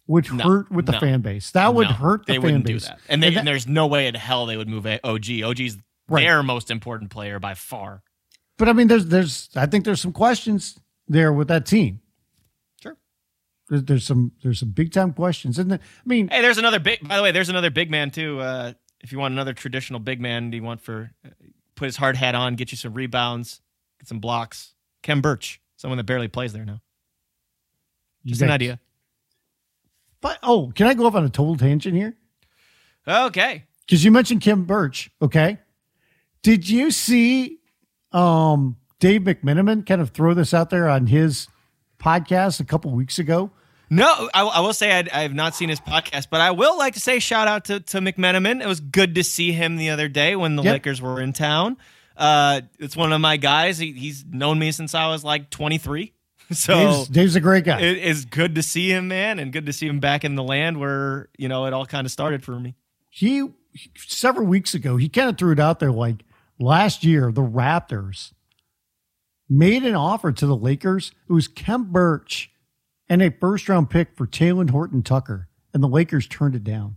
would hurt with the fan base. That would hurt the fan base. They wouldn't do that. And there's no way in hell they would move OG. OG's their most important player by far. But I mean, I think there's some questions there with that team. Sure. There's some big time questions. And there's another big. By the way, there's another big man too. If you want another traditional big man, put his hard hat on, get you some rebounds, get some blocks. Kem Birch, someone that barely plays there now. Just an idea. But can I go off on a total tangent here? Okay. Because you mentioned Kem Birch, okay? Did you see Dave McMiniman kind of throw this out there on his podcast a couple weeks ago? No, I will say I have not seen his podcast, but I will like to say shout out to McMenamin. It was good to see him the other day when the Lakers were in town. It's one of my guys. He's known me since I was like 23. So Dave's a great guy. It is good to see him, man, and good to see him back in the land where it all kind of started for me. He several weeks ago he kind of threw it out there like last year the Raptors made an offer to the Lakers. It was Kem Birch and a first-round pick for Taylon Horton Tucker, and the Lakers turned it down.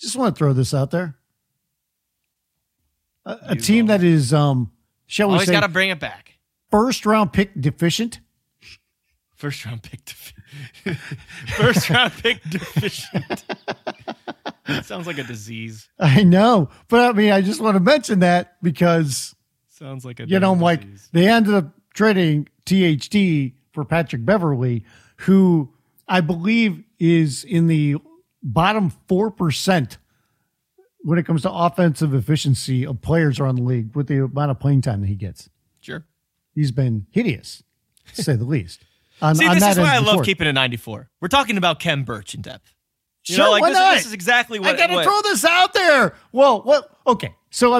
Just want to throw this out there. A team that is, shall we say... Always got to bring it back. First-round pick deficient. First-round pick deficient. That sounds like a disease. I know, but I just want to mention that because... Sounds like a disease. They ended up trading... THD for Patrick Beverley, who I believe is in the bottom 4% when it comes to offensive efficiency of players around the league with the amount of playing time that he gets. Sure. He's been hideous, to say the least. This is why I love keeping a 94. We're talking about Kem Birch in depth. This is exactly what I got to throw this out there. Well, okay. So,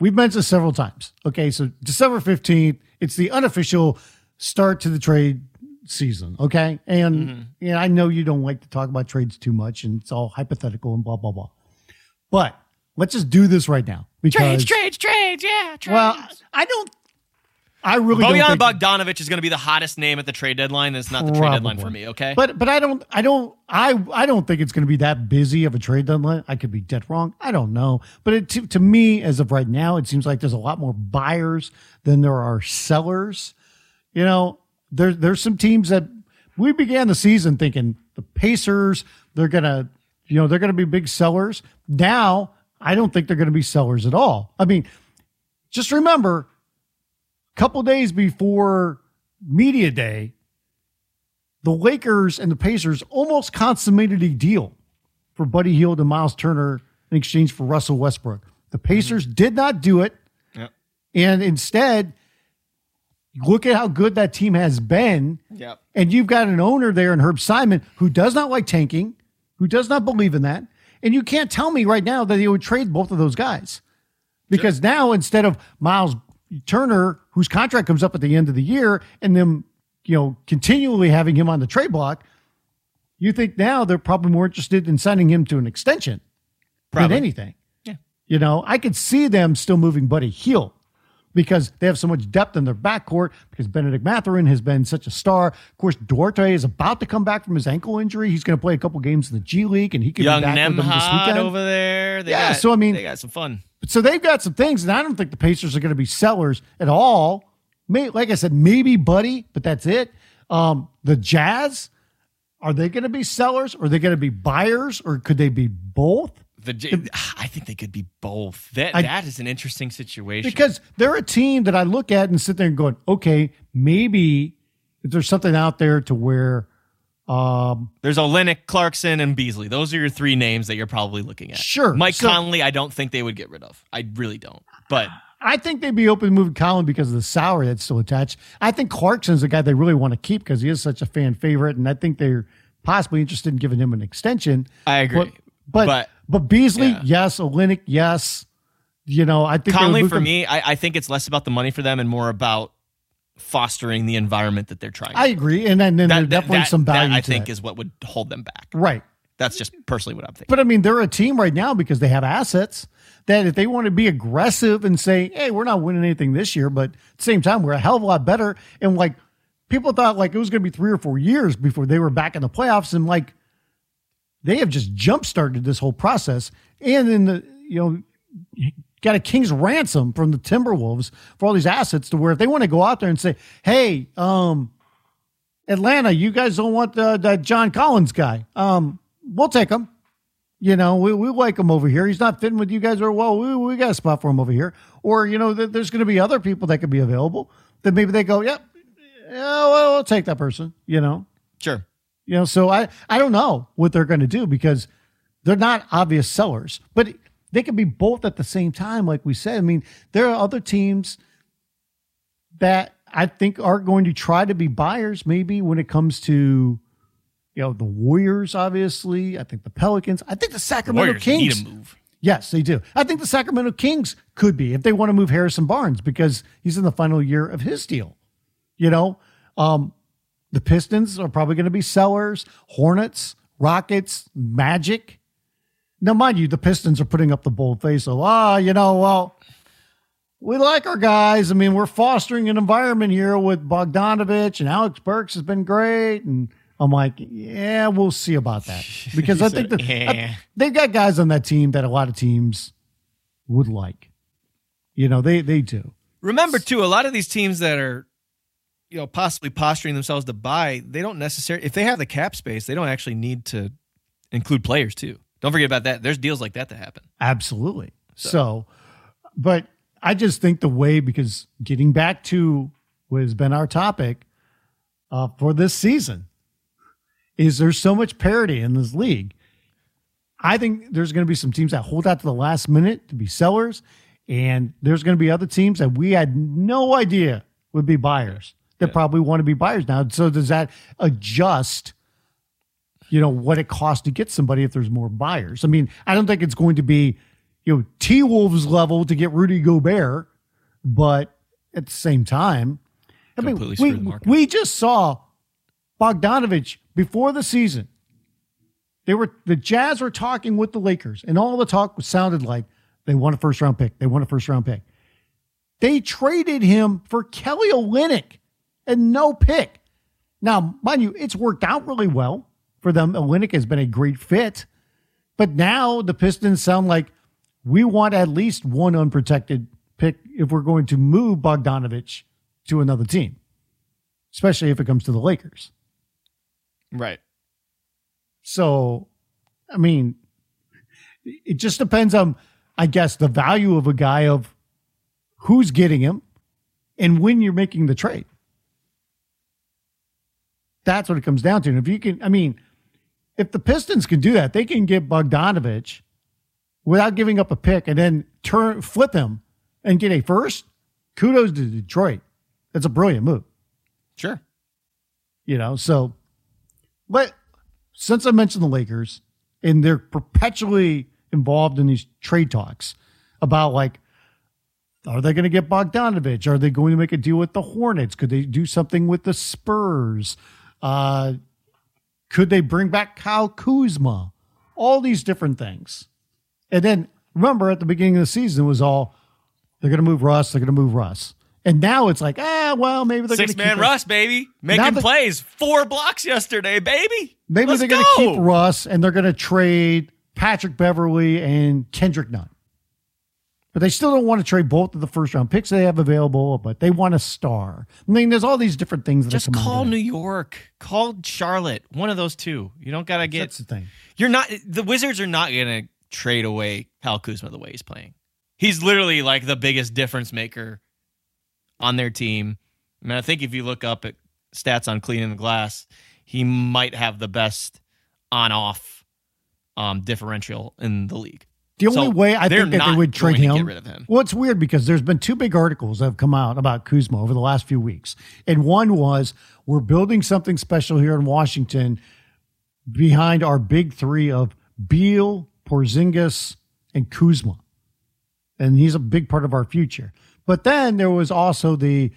we've mentioned several times. Okay. So, December 15th. It's the unofficial start to the trade season, okay? And I know you don't like to talk about trades too much, and it's all hypothetical and blah, blah, blah. But let's just do this right now. Because trades, yeah, trades. Well, Bojan Bogdanovic is going to be the hottest name at the trade deadline. That's not the trade deadline for me, okay? But I don't think it's going to be that busy of a trade deadline. I could be dead wrong. I don't know. But to me, as of right now, it seems like there's a lot more buyers than there are sellers. There's some teams that we began the season thinking the Pacers, they're going to be big sellers. Now I don't think they're going to be sellers at all. Just remember. Couple days before media day, the Lakers and the Pacers almost consummated a deal for Buddy Hield and Miles Turner in exchange for Russell Westbrook. The Pacers did not do it, and instead Look at how good that team has been. Yep. And you've got an owner there in Herb Simon who does not like tanking, who does not believe in that. And you can't tell me right now that he would trade both of those guys. Because now instead of Miles Turner, whose contract comes up at the end of the year, and them, you know, continually having him on the trade block, you think now they're probably more interested in signing him to an extension than anything. Yeah. You know, I could see them still moving Buddy Hield, because they have so much depth in their backcourt, because Benedict Mathurin has been such a star. Of course, Duarte is about to come back from his ankle injury. He's going to play a couple games in the G League, and he could be back with them this weekend. Over there. They got some fun. So they've got some things, and I don't think the Pacers are going to be sellers at all. Like I said, maybe Buddy, but that's it. The Jazz, are they going to be sellers? Or are they going to be buyers? Or could they be both? I think they could be both. That is an interesting situation. Because they're a team that I look at and sit there and going, okay, maybe there's something out there to where... there's Olynyk, Clarkson, and Beasley. Those are your three names that you're probably looking at. Sure. Mike Conley, I don't think they would get rid of. I really don't. But I think they'd be open to moving Conley because of the salary that's still attached. I think Clarkson's the guy they really want to keep because he is such a fan favorite, and I think they're possibly interested in giving him an extension. I agree. But Beasley, yes. Olynyk, yes. You know, I think Conley for me, I think it's less about the money for them and more about fostering the environment that they're trying. I agree, and then there's definitely some value. That I think is what would hold them back. Right. That's just personally what I'm thinking. But I mean, they're a team right now because they have assets that if they want to be aggressive and say, "Hey, we're not winning anything this year," but at the same time, we're a hell of a lot better. And like people thought, like it was going to be 3 or 4 years before they were back in the playoffs, and like. They have just jump-started this whole process, and in the got a king's ransom from the Timberwolves for all these assets to where if they want to go out there and say, hey, Atlanta, you guys don't want that John Collins guy. We'll take him. We like him over here. He's not fitting with you guys very well. We got a spot for him over here. Or, there's going to be other people that could be available that maybe they go, we'll take that person, Sure. So I don't know what they're going to do because they're not obvious sellers, but they could be both at the same time. Like we said, I mean, there are other teams that I think are going to try to be buyers. Maybe when it comes to, the Warriors, obviously, I think the Pelicans, I think the Sacramento Kings need a move. Yes, they do. I think the Sacramento Kings could be, if they want to move Harrison Barnes, because he's in the final year of his deal, the Pistons are probably going to be sellers, Hornets, Rockets, Magic. Now, mind you, the Pistons are putting up the bold face of, we like our guys. I mean, we're fostering an environment here with Bogdanovic, and Alex Burks has been great. And I'm like, yeah, we'll see about that. Because I think they've got guys on that team that a lot of teams would like. They do. Remember, too, a lot of these teams that are, possibly posturing themselves to buy, they don't necessarily, if they have the cap space, they don't actually need to include players too. Don't forget about that. There's deals like that that happen. Absolutely. So but I just think the way, because getting back to what has been our topic for this season, is there's so much parity in this league. I think there's going to be some teams that hold out to the last minute to be sellers, and there's going to be other teams that we had no idea would be buyers. That probably want to be buyers now. So does that adjust, what it costs to get somebody if there's more buyers? I mean, I don't think it's going to be, T-Wolves level to get Rudy Gobert, but at the same time, I mean, we just saw Bogdanovic before the season. The Jazz were talking with the Lakers, and all the talk sounded like they want a first-round pick. They want a first-round pick. They traded him for Kelly Olynyk. And no pick. Now, mind you, it's worked out really well for them. Olynyk has been a great fit. But now the Pistons sound like we want at least one unprotected pick if we're going to move Bogdanovic to another team, especially if it comes to the Lakers. Right. So, I mean, it just depends on, I guess, the value of a guy, of who's getting him and when you're making the trade. That's what it comes down to. And if you can, if the Pistons can do that, they can get Bogdanovic without giving up a pick and then flip him and get a first. Kudos to Detroit. It's a brilliant move. Sure. You know, so, but since I mentioned the Lakers, and they're perpetually involved in these trade talks about, like, are they going to get Bogdanović? Are they going to make a deal with the Hornets? Could they do something with the Spurs? Could they bring back Kyle Kuzma? All these different things. And then, remember, at the beginning of the season, it was all, they're going to move Russ, they're going to move Russ. And now it's like, well, maybe they're going to keep Six-man Russ, baby. Making plays. 4 blocks yesterday, baby. Maybe they're going to keep Russ, and they're going to trade Patrick Beverley and Kendrick Nunn. But they still don't want to trade both of the first-round picks they have available, but they want a star. I mean, there's all these different things. Just call New York. Call Charlotte. One of those two. You don't got to get... That's the thing. The Wizards are not going to trade away Kyle Kuzma the way he's playing. He's literally like the biggest difference maker on their team. I mean, I think if you look up at stats on cleaning the glass, he might have the best on-off differential in the league. The only way I think that they would trade him. Well, it's weird because there's been 2 big articles that have come out about Kuzma over the last few weeks. And one was, we're building something special here in Washington behind our big 3 of Beal, Porzingis, and Kuzma. And he's a big part of our future. But then there was also the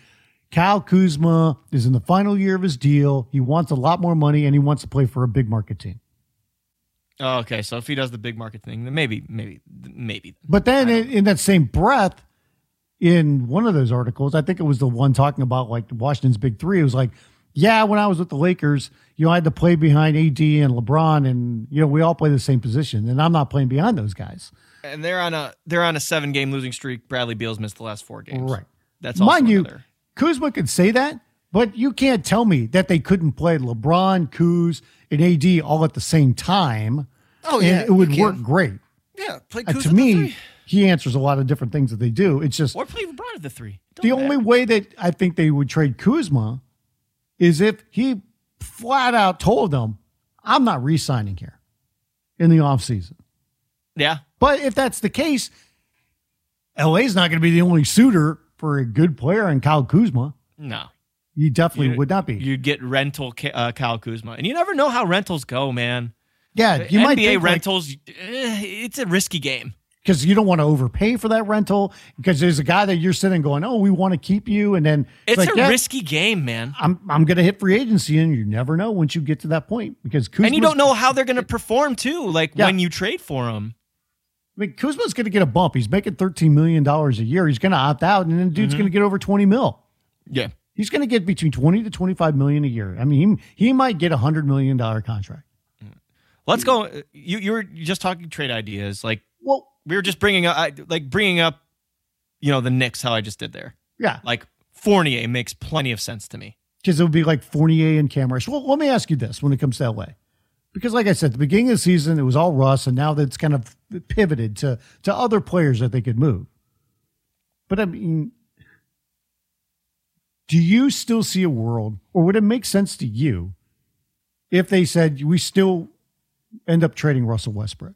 Kyle Kuzma is in the final year of his deal. He wants a lot more money, and he wants to play for a big market team. Oh, okay. So if he does the big market thing, then maybe. But then in that same breath, in one of those articles, I think it was the one talking about like Washington's big 3. It was like, yeah, when I was with the Lakers, you know, I had to play behind AD and LeBron, and you know, we all play the same position, and I'm not playing behind those guys. And they're on a 7-game losing streak. Bradley Beal's missed the last 4 games. Right. That's also mind you, Kuzma could say that, but you can't tell me that they couldn't play LeBron, Kuz, and AD all at the same time. Oh yeah, and it would work great. Yeah, play Kuz to me. The 3. He answers a lot of different things that they do. It's just or play LeBron at the 3. Only way that I think they would trade Kuzma is if he flat out told them, "I'm not re-signing here in the offseason." Yeah. But if that's the case, LA's not going to be the only suitor for a good player in Kyle Kuzma. No. You definitely would not be. You'd get rental Kyle Kuzma. And you never know how rentals go, man. Yeah. You might NBA rentals, like, it's a risky game. Because you don't want to overpay for that rental. Because there's a guy that you're sitting going, oh, we want to keep you. And then it's like, a risky game, man. I'm going to hit free agency, and you never know once you get to that point. Because Kuzma's, and you don't know how they're going to perform, too, like when you trade for them. I mean, Kuzma's going to get a bump. He's making $13 million a year. He's going to opt out, and then dude's going to get over $20 million. Yeah. He's going to get between $20 to $25 million a year. I mean, he might get a $100 million contract. Let's go. You were just talking trade ideas. Like, well, we were just bringing up, you know, the Knicks, how I just did there. Yeah. Like, Fournier makes plenty of sense to me. Because it would be like Fournier and Cam Rush. Well, let me ask you this when it comes that way. Because like I said, at the beginning of the season, it was all Russ, and now that's kind of pivoted to other players that they could move. But, I mean, do you still see a world, or would it make sense to you if they said we still end up trading Russell Westbrook?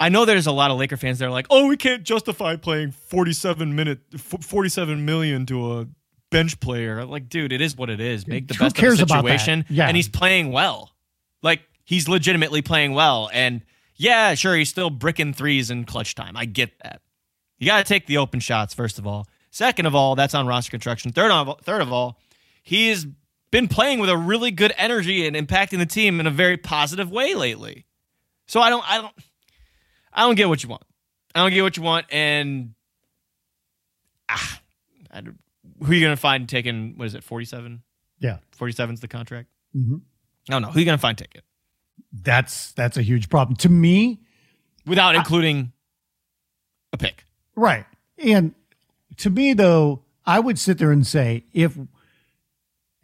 I know there's a lot of Laker fans that are like, oh, we can't justify playing 47 million to a bench player. Like, dude, it is what it is. Make the best of the situation. Yeah. And he's playing well. Like, he's legitimately playing well. And yeah, sure, he's still bricking 3s in clutch time. I get that. You got to take the open shots, first of all. Second of all, that's on roster construction. Third of all, he's been playing with a really good energy and impacting the team in a very positive way lately. So I don't get what you want. And who are you going to find taking, what is it, 47? Yeah. 47's the contract? Mm-hmm. I don't know. Who are you going to find taking? That's a huge problem. To me. Without including a pick. Right. And to me, though, I would sit there and say, if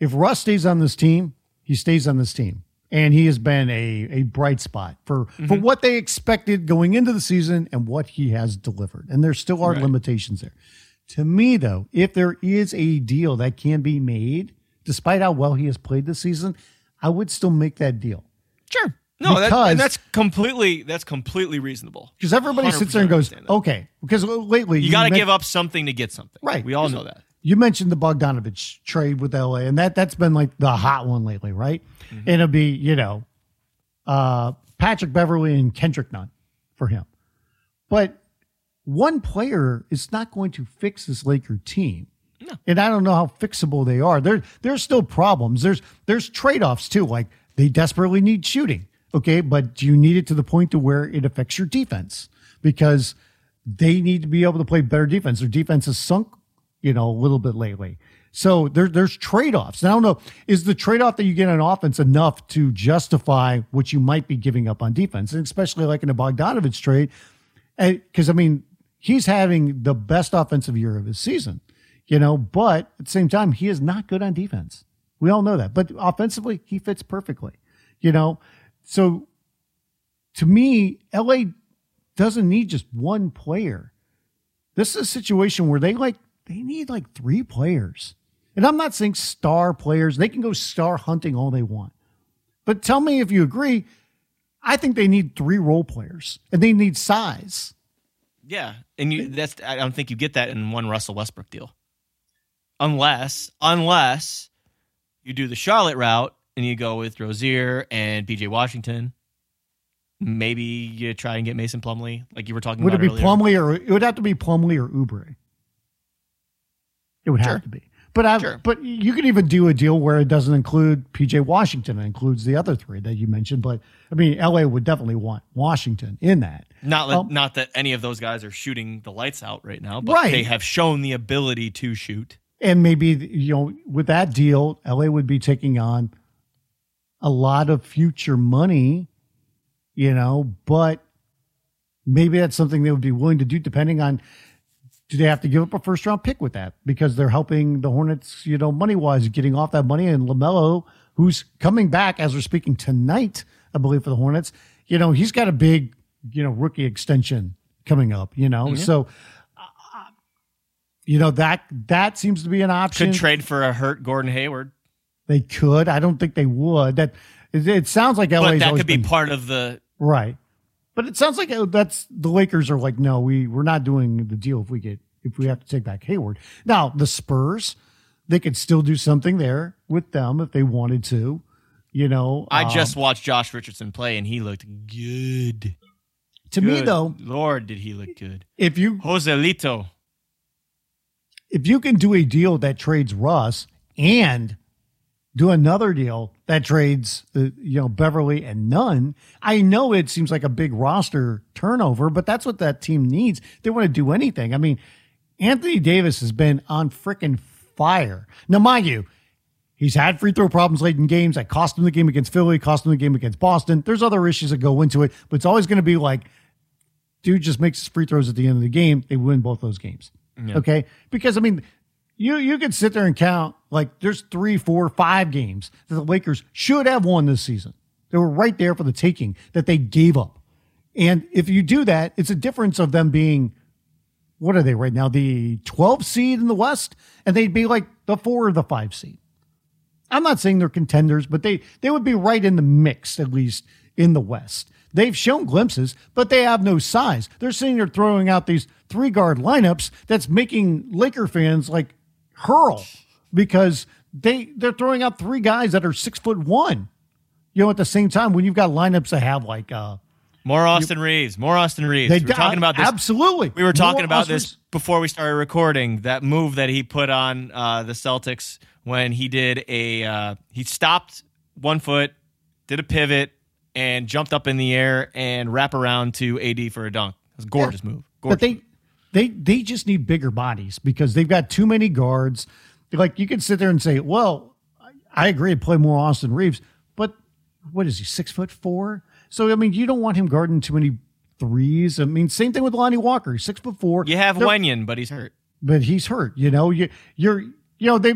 Russ stays on this team, he stays on this team. And he has been a bright spot for what they expected going into the season and what he has delivered. And there still are limitations there. To me, though, if there is a deal that can be made, despite how well he has played this season, I would still make that deal. Sure. No, that's completely reasonable. Because everybody sits there and goes, okay. Because lately you got to give up something to get something, right? We all know that. You mentioned the Bogdanovic trade with LA, and that's been like the hot one lately, right? Mm-hmm. And it'll be Patrick Beverley and Kendrick Nunn for him, but one player is not going to fix this Laker team. No. And I don't know how fixable they are. There's still problems. There's trade-offs too. Like they desperately need shooting. Okay, but do you need it to the point to where it affects your defense? Because they need to be able to play better defense. Their defense has sunk, a little bit lately. So there's trade-offs. And I don't know, is the trade-off that you get on offense enough to justify what you might be giving up on defense? And especially like in a Bogdanovic trade, because he's having the best offensive year of his season, but at the same time, he is not good on defense. We all know that. But offensively, he fits perfectly, So to me, LA doesn't need just one player. This is a situation where they need like three players. And I'm not saying star players. They can go star hunting all they want. But tell me if you agree, I think they need three role players and they need size. Yeah, and I don't think you get that in one Russell Westbrook deal. Unless you do the Charlotte route and you go with Rozier and PJ Washington. Maybe you try and get Mason Plumlee, like you were talking about earlier. It would have to be Plumlee or Oubre. It would have to be. But you could even do a deal where it doesn't include PJ Washington. It includes the other three that you mentioned. But LA would definitely want Washington in that. Not that any of those guys are shooting the lights out right now, but right. They have shown the ability to shoot. And maybe with that deal, LA would be taking on a lot of future money, but maybe that's something they would be willing to do, depending on. Do they have to give up a first-round pick with that? Because they're helping the Hornets, money-wise, getting off that money. And LaMelo, who's coming back, as we're speaking tonight, I believe, for the Hornets, he's got a big, rookie extension coming up, Mm-hmm. So, that seems to be an option. Could trade for a hurt Gordon Hayward. They could. I don't think they would. It sounds like LA's. But that could be part of the... Right. But it sounds like that's the Lakers are like, no, we're not doing the deal if we have to take back Hayward. Now the Spurs, they could still do something there with them if they wanted to. I just watched Josh Richardson play and he looked good. To me, though, Lord, did he look good? If you can do a deal that trades Russ and do another deal that trades, Beverly and Nunn. I know it seems like a big roster turnover, but that's what that team needs. They want to do anything. Anthony Davis has been on freaking fire. Now, mind you, he's had free throw problems late in games. That cost him the game against Philly, cost him the game against Boston. There's other issues that go into it, but it's always going to be like, dude just makes his free throws at the end of the game. They win both those games. Yeah. Okay? Because, you can sit there and count like there's 3, 4, 5 games that the Lakers should have won this season. They were right there for the taking that they gave up. And if you do that, it's a difference of them being, what are they right now? The 12th seed in the West, and they'd be like the 4 or the 5 seed. I'm not saying they're contenders, but they would be right in the mix, at least in the West. They've shown glimpses, but they have no size. They're sitting there throwing out these 3-guard lineups that's making Laker fans like, hurl because they're throwing out 3 guys that are 6'1", at the same time when you've got lineups that have like more Austin Reeves. We're talking about this. Absolutely. We were talking about this before we started recording, that move that he put on the Celtics when he did he stopped 1 foot, did a pivot and jumped up in the air and wrap around to AD for a dunk. It was a gorgeous move. Gorgeous. But They just need bigger bodies because they've got too many guards. Like you can sit there and say, well, I agree to play more Austin Reeves, but what is he, 6'4"? So you don't want him guarding too many threes. Same thing with Lonnie Walker, he's 6'4". You have Wenyon, but he's hurt.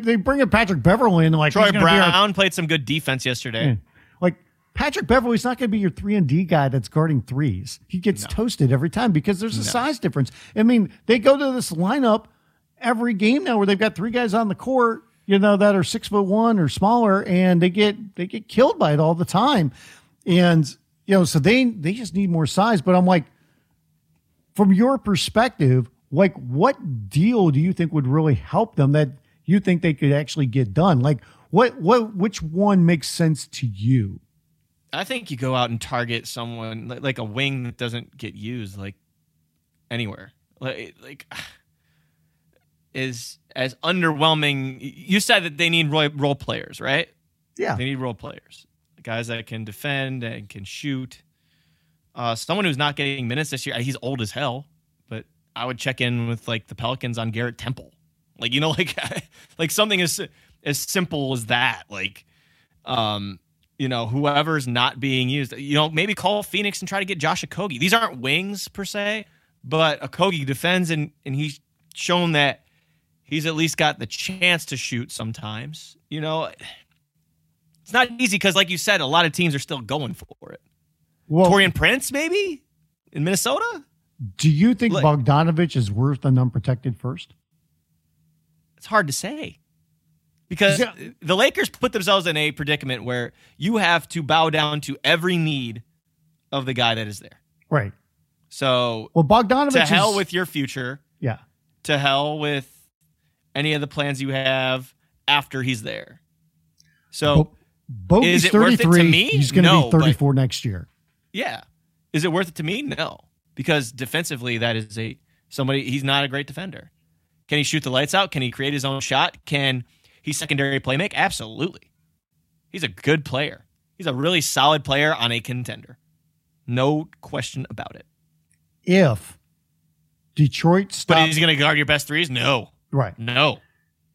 They bring in Patrick Beverley and like Troy Brown played some good defense yesterday. Yeah. Like Patrick Beverley's not going to be your 3-and-D guy that's guarding threes. He gets toasted every time because there's a size difference. They go to this lineup every game now where they've got 3 guys on the court, that are 6'1" or smaller, and they get killed by it all the time. And you know, so they just need more size. But I'm like, from your perspective, like, what deal do you think would really help them that you think they could actually get done? Like, which one makes sense to you? I think you go out and target someone like a wing that doesn't get used like anywhere. Like is as underwhelming. You said that they need role players, right? Yeah, they need role players, guys that can defend and can shoot. Someone who's not getting minutes this year. He's old as hell, but I would check in with like the Pelicans on Garrett Temple, like, you know, like like something as simple as that, like. You know, whoever's not being used, you know, maybe call Phoenix and try to get Josh Okogie. These aren't wings per se, but Okogie defends, and he's shown that he's at least got the chance to shoot sometimes. You know, it's not easy because, like you said, a lot of teams are still going for it. Well, Torian Prince, maybe, in Minnesota? Do you think Bogdanovic is worth an unprotected first? It's hard to say. Because the Lakers put themselves in a predicament where you have to bow down to every need of the guy that is there. Right. So, well, Bogdanovic, to hell with your future. Yeah. To hell with any of the plans you have after he's there. So, is it worth it to me? He's going to be 34 next year. Yeah. Is it worth it to me? No. Because defensively, that is somebody, he's not a great defender. Can he shoot the lights out? Can he create his own shot? Can he's secondary playmaker? Absolutely. He's a good player. He's a really solid player on a contender. No question about it. If Detroit stopped... But is he going to guard your best threes? No. Right. No.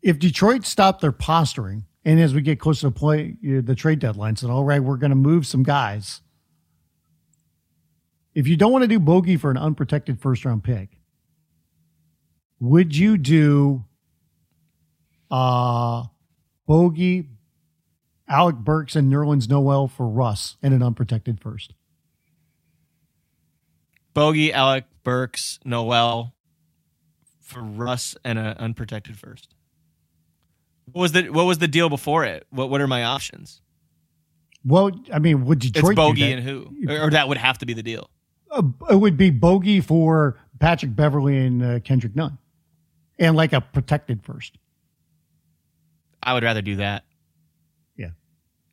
If Detroit stopped their posturing, and as we get closer to the trade deadline, said, all right, we're going to move some guys. If you don't want to do Bogey for an unprotected first-round pick, would you do... Bogey, Alec Burks, and Nerlens Noel for Russ in an unprotected first? Bogey, Alec Burks, Noel for Russ and an unprotected first. What was the deal before it? What are my options? Well, I mean, would Detroit? It's Bogey and who? Or that would have to be the deal. It would be Bogey for Patrick Beverley and Kendrick Nunn, and like a protected first. I would rather do that. Yeah.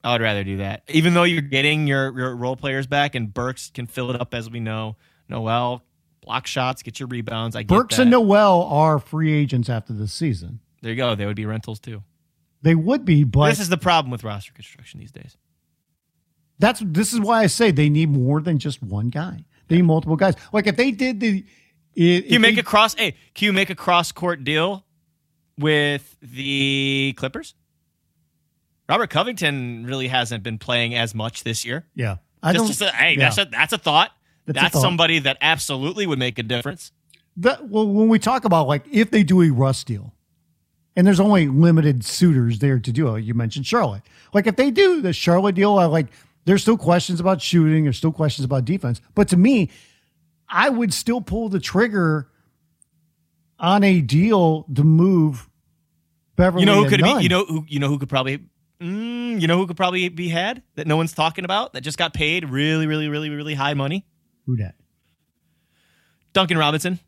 I would rather do that. Even though you're getting your role players back, and Burks can fill it up, as we know. Noel, block shots, get your rebounds. I get Burks that. And Noel are free agents after this season. There you go. They would be rentals too. They would be, but... This is the problem with roster construction these days. This is why I say they need more than just one guy. They need multiple guys. Like, if they did the... Can you make a cross-court deal with the Clippers? Robert Covington really hasn't been playing as much this year. Yeah. That's a thought. That's a thought. Somebody that absolutely would make a difference. When we talk about, like, if they do a Russ deal, and there's only limited suitors there to do it. You mentioned Charlotte. Like, if they do the Charlotte deal, there's still questions about shooting. There's still questions about defense. But to me, I would still pull the trigger on a deal to move Beverly. You know who could probably be had that no one's talking about, that just got paid really, really, really, really high money? Who that? Duncan Robinson,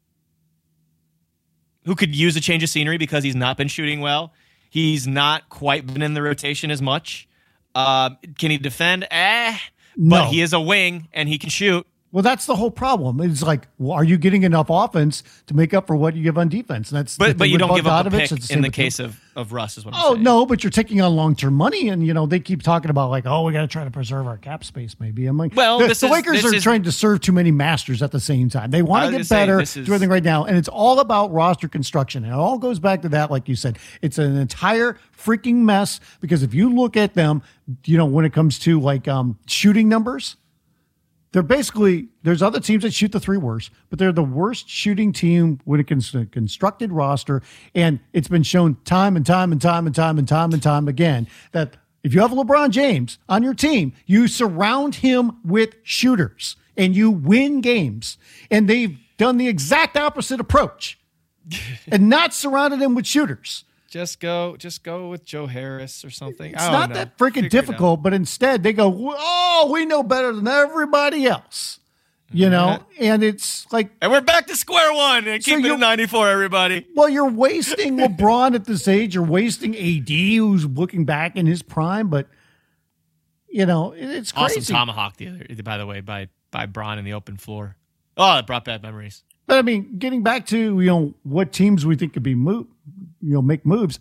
who could use a change of scenery because he's not been shooting well. He's not quite been in the rotation as much. Can he defend? No. But he is a wing and he can shoot. Well, that's the whole problem. It's like, are you getting enough offense to make up for what you give on defense? And that's but you don't give up a pick in the case of Russ, is what I'm saying. Oh, no, but you're taking on long-term money, and, you know, they keep talking about, like, oh, we got to try to preserve our cap space, maybe. I'm like, well, the Lakers are trying to serve too many masters at the same time. They want to get better, do everything right now, and it's all about roster construction. And it all goes back to that, like you said. It's an entire freaking mess, because if you look at them, you know, when it comes to, like, shooting numbers, they're basically, there's other teams that shoot the three worst, but they're the worst shooting team with a constructed roster. And it's been shown time and time again that if you have LeBron James on your team, you surround him with shooters and you win games. And they've done the exact opposite approach and not surrounded him with shooters. Just go with Joe Harris or something. It's not that freaking difficult, but instead they go, oh, we know better than everybody else, you know? And it's like... And we're back to square one and keep it at 94, everybody. Well, you're wasting LeBron at this age. You're wasting AD, who's looking back in his prime, but, you know, it's crazy. Awesome tomahawk, by the way, by Bron in the open floor. Oh, it brought bad memories. But, I mean, getting back to, you know, what teams we think could be moved. You know, make moves.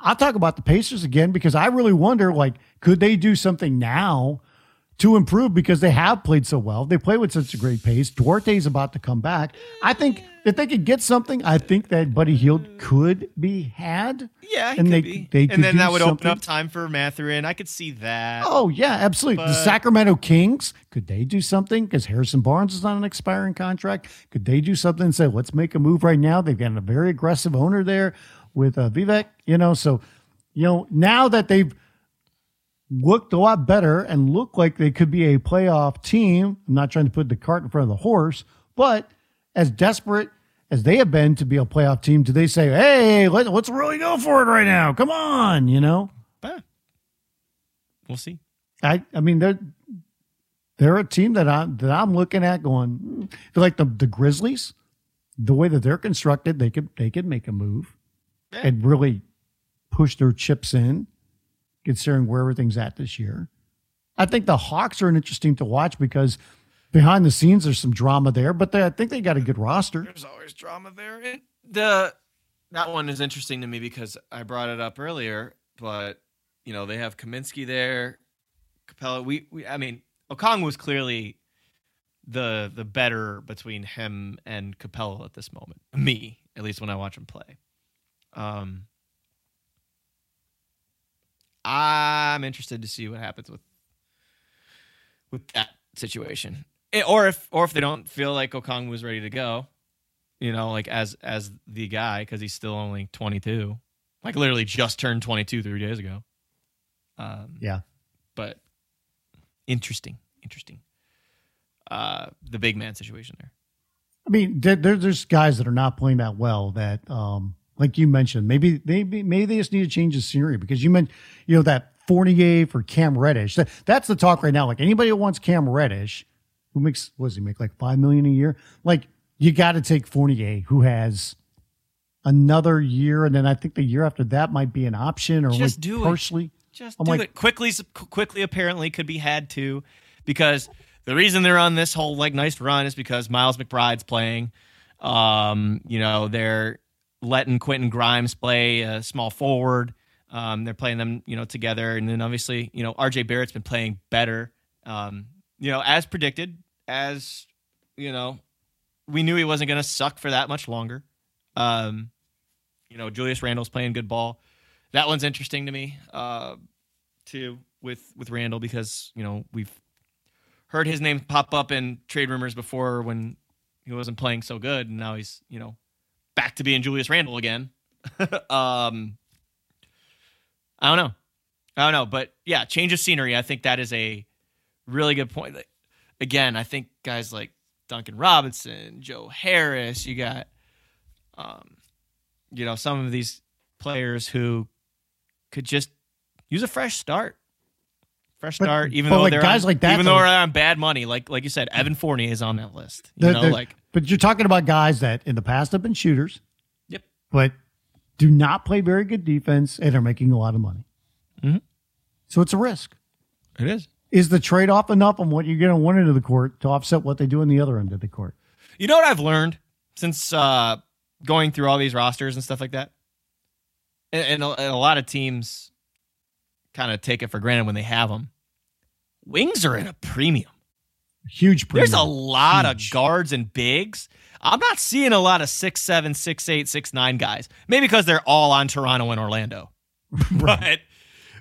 I'll talk about the Pacers again because I really wonder, like, could they do something now to improve because they have played so well? They play with such a great pace. Duarte's about to come back. I think if they could get something, I think that Buddy Hield could be had. Yeah, he could, and then that would open up time for Mathurin. I could see that. Oh, yeah, absolutely. But... The Sacramento Kings, could they do something? Because Harrison Barnes is on an expiring contract. Could they do something and say, let's make a move right now? They've got a very aggressive owner there with Vivek, you know, so, you know, now that they've looked a lot better and look like they could be a playoff team, I'm not trying to put the cart in front of the horse, but as desperate as they have been to be a playoff team, do they say, hey, let's really go for it right now? Come on, you know? We'll see. I mean, they're a team that I'm looking at going, they're like the Grizzlies, the way that they're constructed, they could make a move. Yeah. And really push their chips in, considering where everything's at this year. I think the Hawks are interesting to watch because behind the scenes there's some drama there, but I think they got a good roster. There's always drama there. And that one is interesting to me because I brought it up earlier, but you know they have Kaminsky there, Capella. I mean Okong was clearly the better between him and Capella at this moment. Me, at least when I watch him play. I'm interested to see what happens with that situation, or if they don't feel like Okongwu was ready to go, you know, like as the guy, because he's still only 22, like literally just turned 22 3 days ago. Yeah, but interesting. The big man situation there. I mean, there's guys that are not playing that well that. Like you mentioned, maybe they just need to change the scenery because you meant, you know, that Fournier for Cam Reddish. That's the talk right now. Like anybody who wants Cam Reddish, who makes, what does he make, like $5 million a year? Like you got to take Fournier, who has another year, and then I think the year after that might be an option or just like do partially. Just do it. Quickly apparently could be had too, because the reason they're on this whole like nice run is because Miles McBride's playing. You know, they're letting Quentin Grimes play a small forward. They're playing them, you know, together. And then obviously, you know, RJ Barrett's been playing better, you know, as predicted, as, you know, we knew he wasn't going to suck for that much longer. You know, Julius Randle's playing good ball. That one's interesting to me, too, with Randle, because, you know, we've heard his name pop up in trade rumors before when he wasn't playing so good. And now he's, you know, back to being Julius Randle again. I don't know. But, yeah, change of scenery. I think that is a really good point. Like, again, I think guys like Duncan Robinson, Joe Harris, you got, you know, some of these players who could just use a fresh start. Even though they're on bad money, like you said, Evan Fournier is on that list. But you're talking about guys that in the past have been shooters. Yep. But do not play very good defense and are making a lot of money. Mm-hmm. So it's a risk. It is. Is the trade-off enough on what you're going to want into the court to offset what they do on the other end of the court? You know what I've learned since going through all these rosters and stuff like that? And a lot of teams kind of take it for granted when they have them. Wings are at a premium. Huge premium. There's a lot of guards and bigs. I'm not seeing a lot of 6'7", 6'8", 6'9" guys. Maybe because they're all on Toronto and Orlando. Right.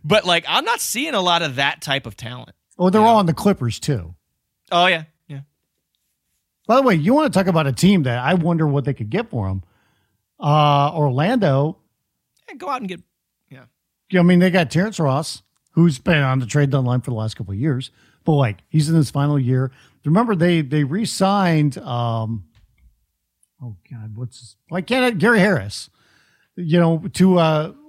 But like I'm not seeing a lot of that type of talent. Oh, they're all on the Clippers too. Oh, yeah. Yeah. By the way, you want to talk about a team that I wonder what they could get for them. Orlando. Yeah, go out and get... Yeah. I mean, they got Terrence Ross, who's been on the trade deadline for the last couple of years. But, like, he's in his final year. Remember, they re-signed, Gary Harris. you know, to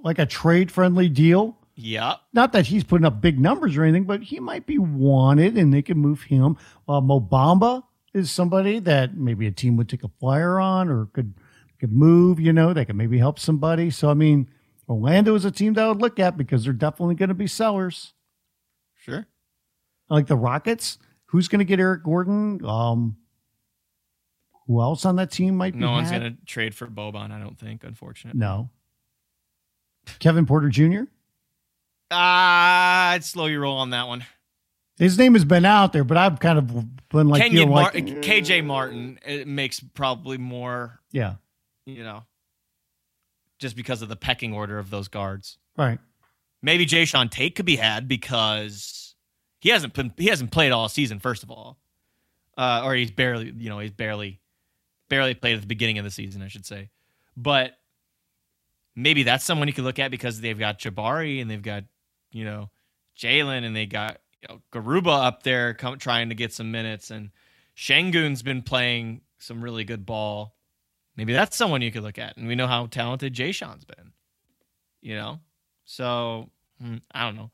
like a trade-friendly deal. Yeah. Not that he's putting up big numbers or anything, but he might be wanted and they can move him. Mo Bamba is somebody that maybe a team would take a flyer on or could move, you know, they could maybe help somebody. So, I mean, Orlando is a team that I would look at because they're definitely going to be sellers. Sure. Like the Rockets, who's going to get Eric Gordon? Who else on that team might be? No one's going to trade for Boban, I don't think, unfortunately. No. Kevin Porter Jr.? I'd slow your roll on that one. His name has been out there, but I've kind of been like, KJ Martin, it makes probably more. Yeah. You know, just because of the pecking order of those guards. Right. Maybe Jae'Sean Tate could be had because he hasn't played all season, first of all. Or he's barely played at the beginning of the season, I should say. But maybe that's someone you could look at because they've got Jabari and they've got, you know, Jalen and they got, you know, Garuba up there trying to get some minutes, and Şengün's been playing some really good ball. Maybe that's someone you could look at, and we know how talented Jae'Sean's been, you know? So, I don't know.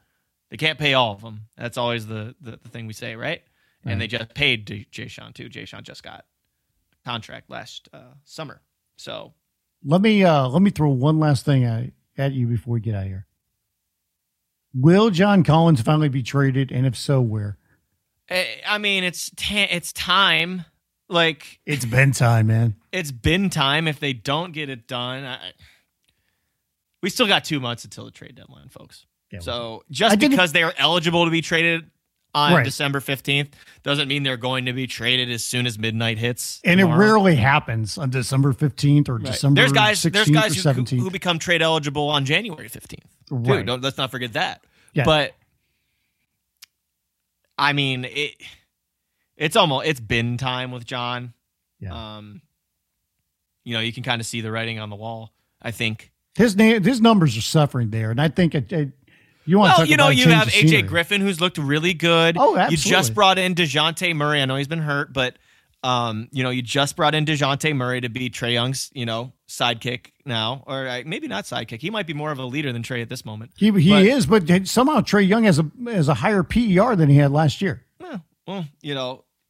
They can't pay all of them. That's always the thing we say, right? And they just paid Jae'Sean, too. Jae'Sean just got a contract last summer. So let me throw one last thing at you before we get out of here. Will John Collins finally be traded, and if so, where? I mean, it's time. Like, it's been time, man. It's been time. If they don't get it done, we still got 2 months until the trade deadline, folks. Yeah, so just because they are eligible to be traded on December 15th doesn't mean they're going to be traded as soon as midnight hits tomorrow. It rarely happens on December 15th or December 16th. There's guys or 17th. Who become trade eligible on January 15th. Right. Dude, let's not forget that. Yeah. But I mean, it's been time with John. Yeah. You know, you can kind of see the writing on the wall. I think his numbers are suffering there, and I think it you have AJ Griffin, who's looked really good. Oh, absolutely. You just brought in DeJounte Murray. I know he's been hurt, but you just brought in DeJounte Murray to be Trae Young's, sidekick now, or maybe not sidekick. He might be more of a leader than Trae at this moment. But somehow Trae Young has a higher PER than he had last year. Well,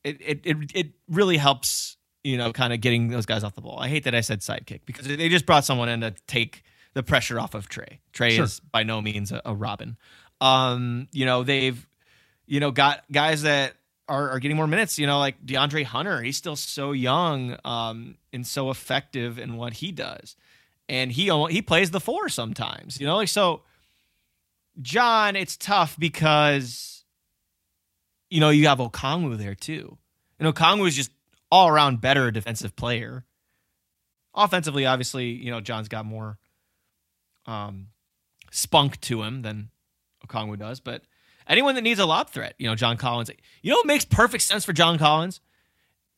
it really helps, kind of getting those guys off the ball. I hate that I said sidekick because they just brought someone in to take the pressure off of Trae. Trae is by no means a Robin. They've, got guys that are getting more minutes, like DeAndre Hunter. He's still so young and so effective in what he does. And he plays the four sometimes, so John, it's tough because, you have Okongwu there too. And Okongwu is just all around better defensive player. Offensively, obviously, John's got more spunk to him than Okongwu does, but anyone that needs a lob threat, John Collins, it makes perfect sense for John Collins.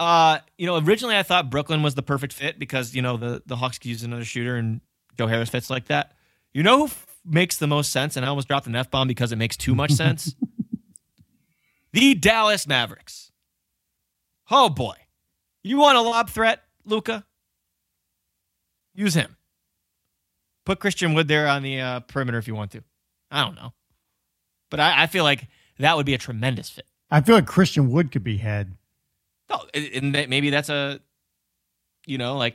Originally I thought Brooklyn was the perfect fit because, the Hawks could use another shooter and Joe Harris fits like that. Who makes the most sense? And I almost dropped an F-bomb because it makes too much sense. The Dallas Mavericks. Oh boy. You want a lob threat, Luka? Use him. Put Christian Wood there on the perimeter if you want to. I don't know. But I feel like that would be a tremendous fit. I feel like Christian Wood could be had. Oh, and maybe that's a, okay,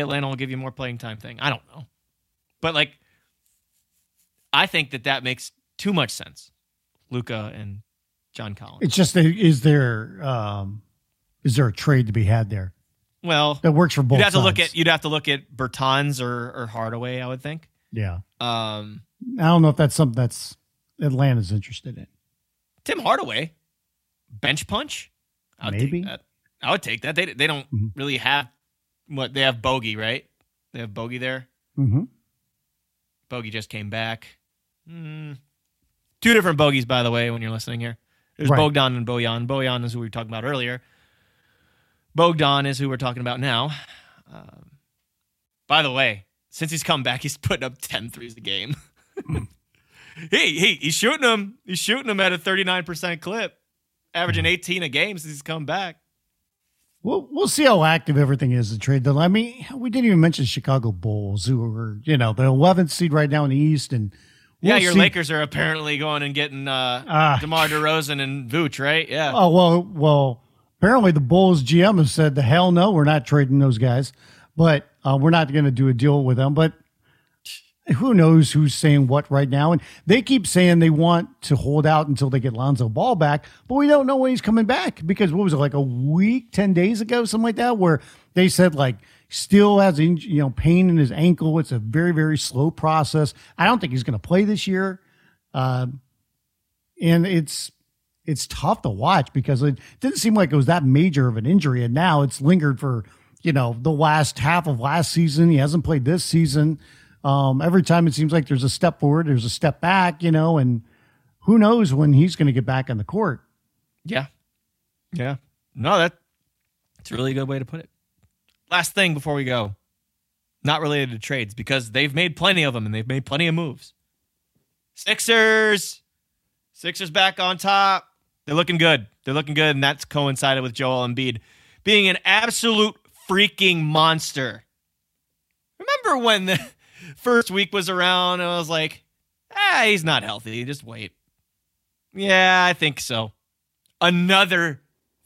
Atlanta will give you more playing time thing. I don't know. But, I think that makes too much sense. Luka and John Collins. It's just, is there a trade to be had there? Well, that works for both. You'd have to look at Bertans or Hardaway, I would think. Yeah. I don't know if that's something that's Atlanta's interested in. Tim Hardaway, bench punch. I would take that. They don't really have what they have. Bogey, right? They have Bogey there. Mm-hmm. Bogey just came back. Two different Bogeys, by the way. When you're listening here, there's Bogdan and Bojan. Bojan is who we were talking about earlier. Bogdan is who we're talking about now. By the way, since he's come back, he's putting up 10 threes a game. He's shooting them. He's shooting them at a 39% clip, averaging 18 a game since he's come back. We'll see how active everything is in trade deadline. I mean, we didn't even mention Chicago Bulls, who are, you know, the 11th seed right now in the East. And we'll see. Lakers are apparently going and getting DeMar DeRozan and Vooch, right? Yeah. Oh, well, apparently the Bulls GM has said, the hell no, we're not trading those guys, but we're not going to do a deal with them. But who knows who's saying what right now? And they keep saying they want to hold out until they get Lonzo Ball back, but we don't know when he's coming back, because what was it, like a week, 10 days ago, something like that, where they said, like, still has, you know, pain in his ankle. It's a very, very slow process. I don't think he's going to play this year. And it's tough to watch, because it didn't seem like it was that major of an injury. And now it's lingered for, you know, the last half of last season. He hasn't played this season. Every time it seems like there's a step forward, there's a step back, you know, and who knows when he's going to get back on the court. Yeah. Yeah. No, that's a really good way to put it. Last thing before we go, not related to trades, because they've made plenty of them and they've made plenty of moves. Sixers back on top. They're looking good. And that's coincided with Joel Embiid being an absolute freaking monster. Remember when the first week was around and I was like, he's not healthy. Just wait. Yeah, I think so. Another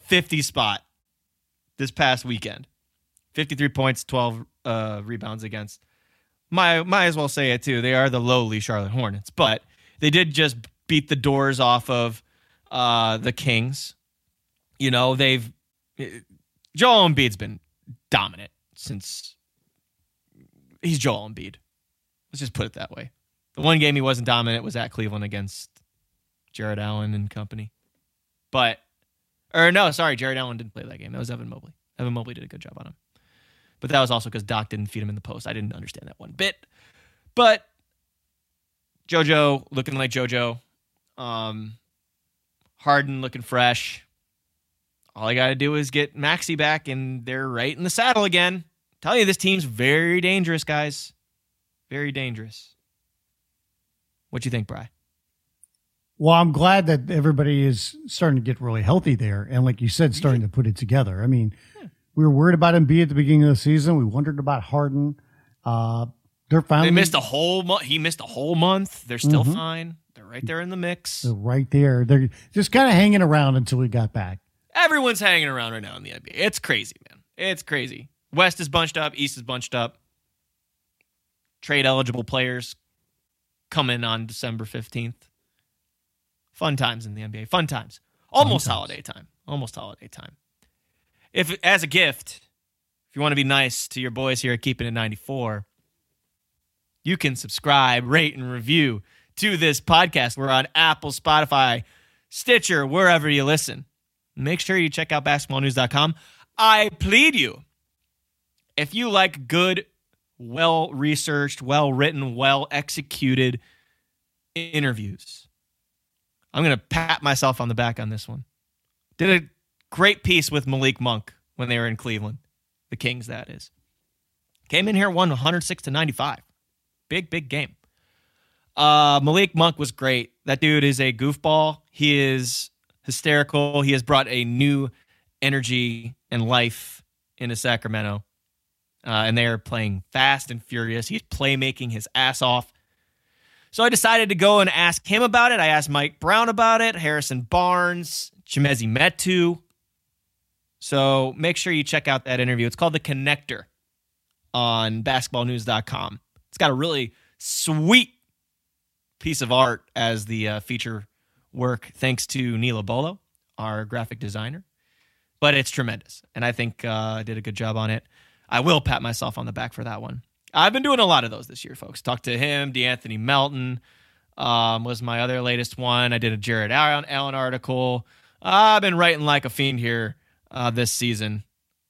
50 spot this past weekend. 53 points, 12 rebounds against. Might as well say it too. They are the lowly Charlotte Hornets, but they did just beat the doors off of the Kings. You know, Joel Embiid's been dominant since he's Joel Embiid. Let's just put it that way. The one game he wasn't dominant was at Cleveland against Jared Allen and company. Jared Allen didn't play that game. That was Evan Mobley. Evan Mobley did a good job on him. But that was also because Doc didn't feed him in the post. I didn't understand that one bit. But JoJo looking like JoJo. Harden looking fresh. All I got to do is get Maxey back, and they're right in the saddle again. Tell you, this team's very dangerous, guys. Very dangerous. What do you think, Bri? Well, I'm glad that everybody is starting to get really healthy there. And like you said, starting to put it together. I mean, we were worried about Embiid at the beginning of the season. We wondered about Harden. They missed a whole month. He missed a whole month. They're still fine. They're right there in the mix. They're right there. They're just kind of hanging around until we got back. Everyone's hanging around right now in the NBA. It's crazy, man. It's crazy. West is bunched up. East is bunched up. Trade-eligible players come in on December 15th. Fun times in the NBA. Fun times. Almost holiday time. If, as a gift, if you want to be nice to your boys here at Keeping It 94, you can subscribe, rate, and review to this podcast. We're on Apple, Spotify, Stitcher, wherever you listen. Make sure you check out basketballnews.com. I plead you. If you like good, well-researched, well-written, well-executed interviews, I'm going to pat myself on the back on this one. Did a great piece with Malik Monk when they were in Cleveland. The Kings, that is. Came in here, won 106-95. Big game. Malik Monk was great. That dude is a goofball. He is hysterical. He has brought a new energy and life into Sacramento. And they are playing fast and furious. He's playmaking his ass off. So I decided to go and ask him about it. I asked Mike Brown about it, Harrison Barnes, Chimezie Metu. So make sure you check out that interview. It's called The Connector on basketballnews.com. It's got a really sweet piece of art as the feature work, thanks to Neela Bolo, our graphic designer. But it's tremendous, and I think I did a good job on it. I will pat myself on the back for that one. I've been doing a lot of those this year, folks. Talked to him. DeAnthony Melton was my other latest one. I did a Jared Allen article. I've been writing like a fiend here this season.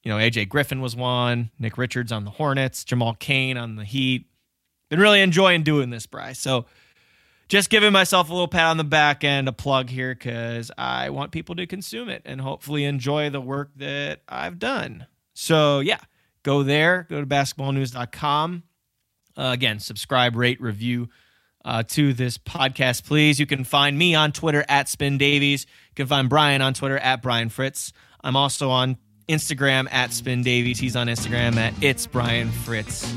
You know, AJ Griffin was one. Nick Richards on the Hornets. Jamal Cain on the Heat. Been really enjoying doing this, Bryce. So just giving myself a little pat on the back and a plug here, because I want people to consume it and hopefully enjoy the work that I've done. So, yeah. Go there. Go to basketballnews.com. Again, subscribe, rate, review to this podcast, please. You can find me on Twitter at Spin Davies. You can find Brian on Twitter at Brian Fritz. I'm also on Instagram at SpinDavies. He's on Instagram at It's Brian Fritz.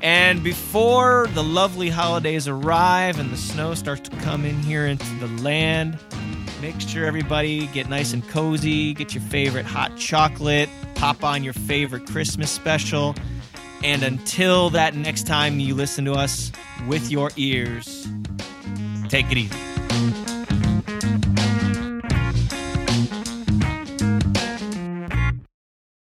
And before the lovely holidays arrive and the snow starts to come in here into the land, make sure everybody get nice and cozy, get your favorite hot chocolate, pop on your favorite Christmas special. And until that next time you listen to us with your ears, take it easy.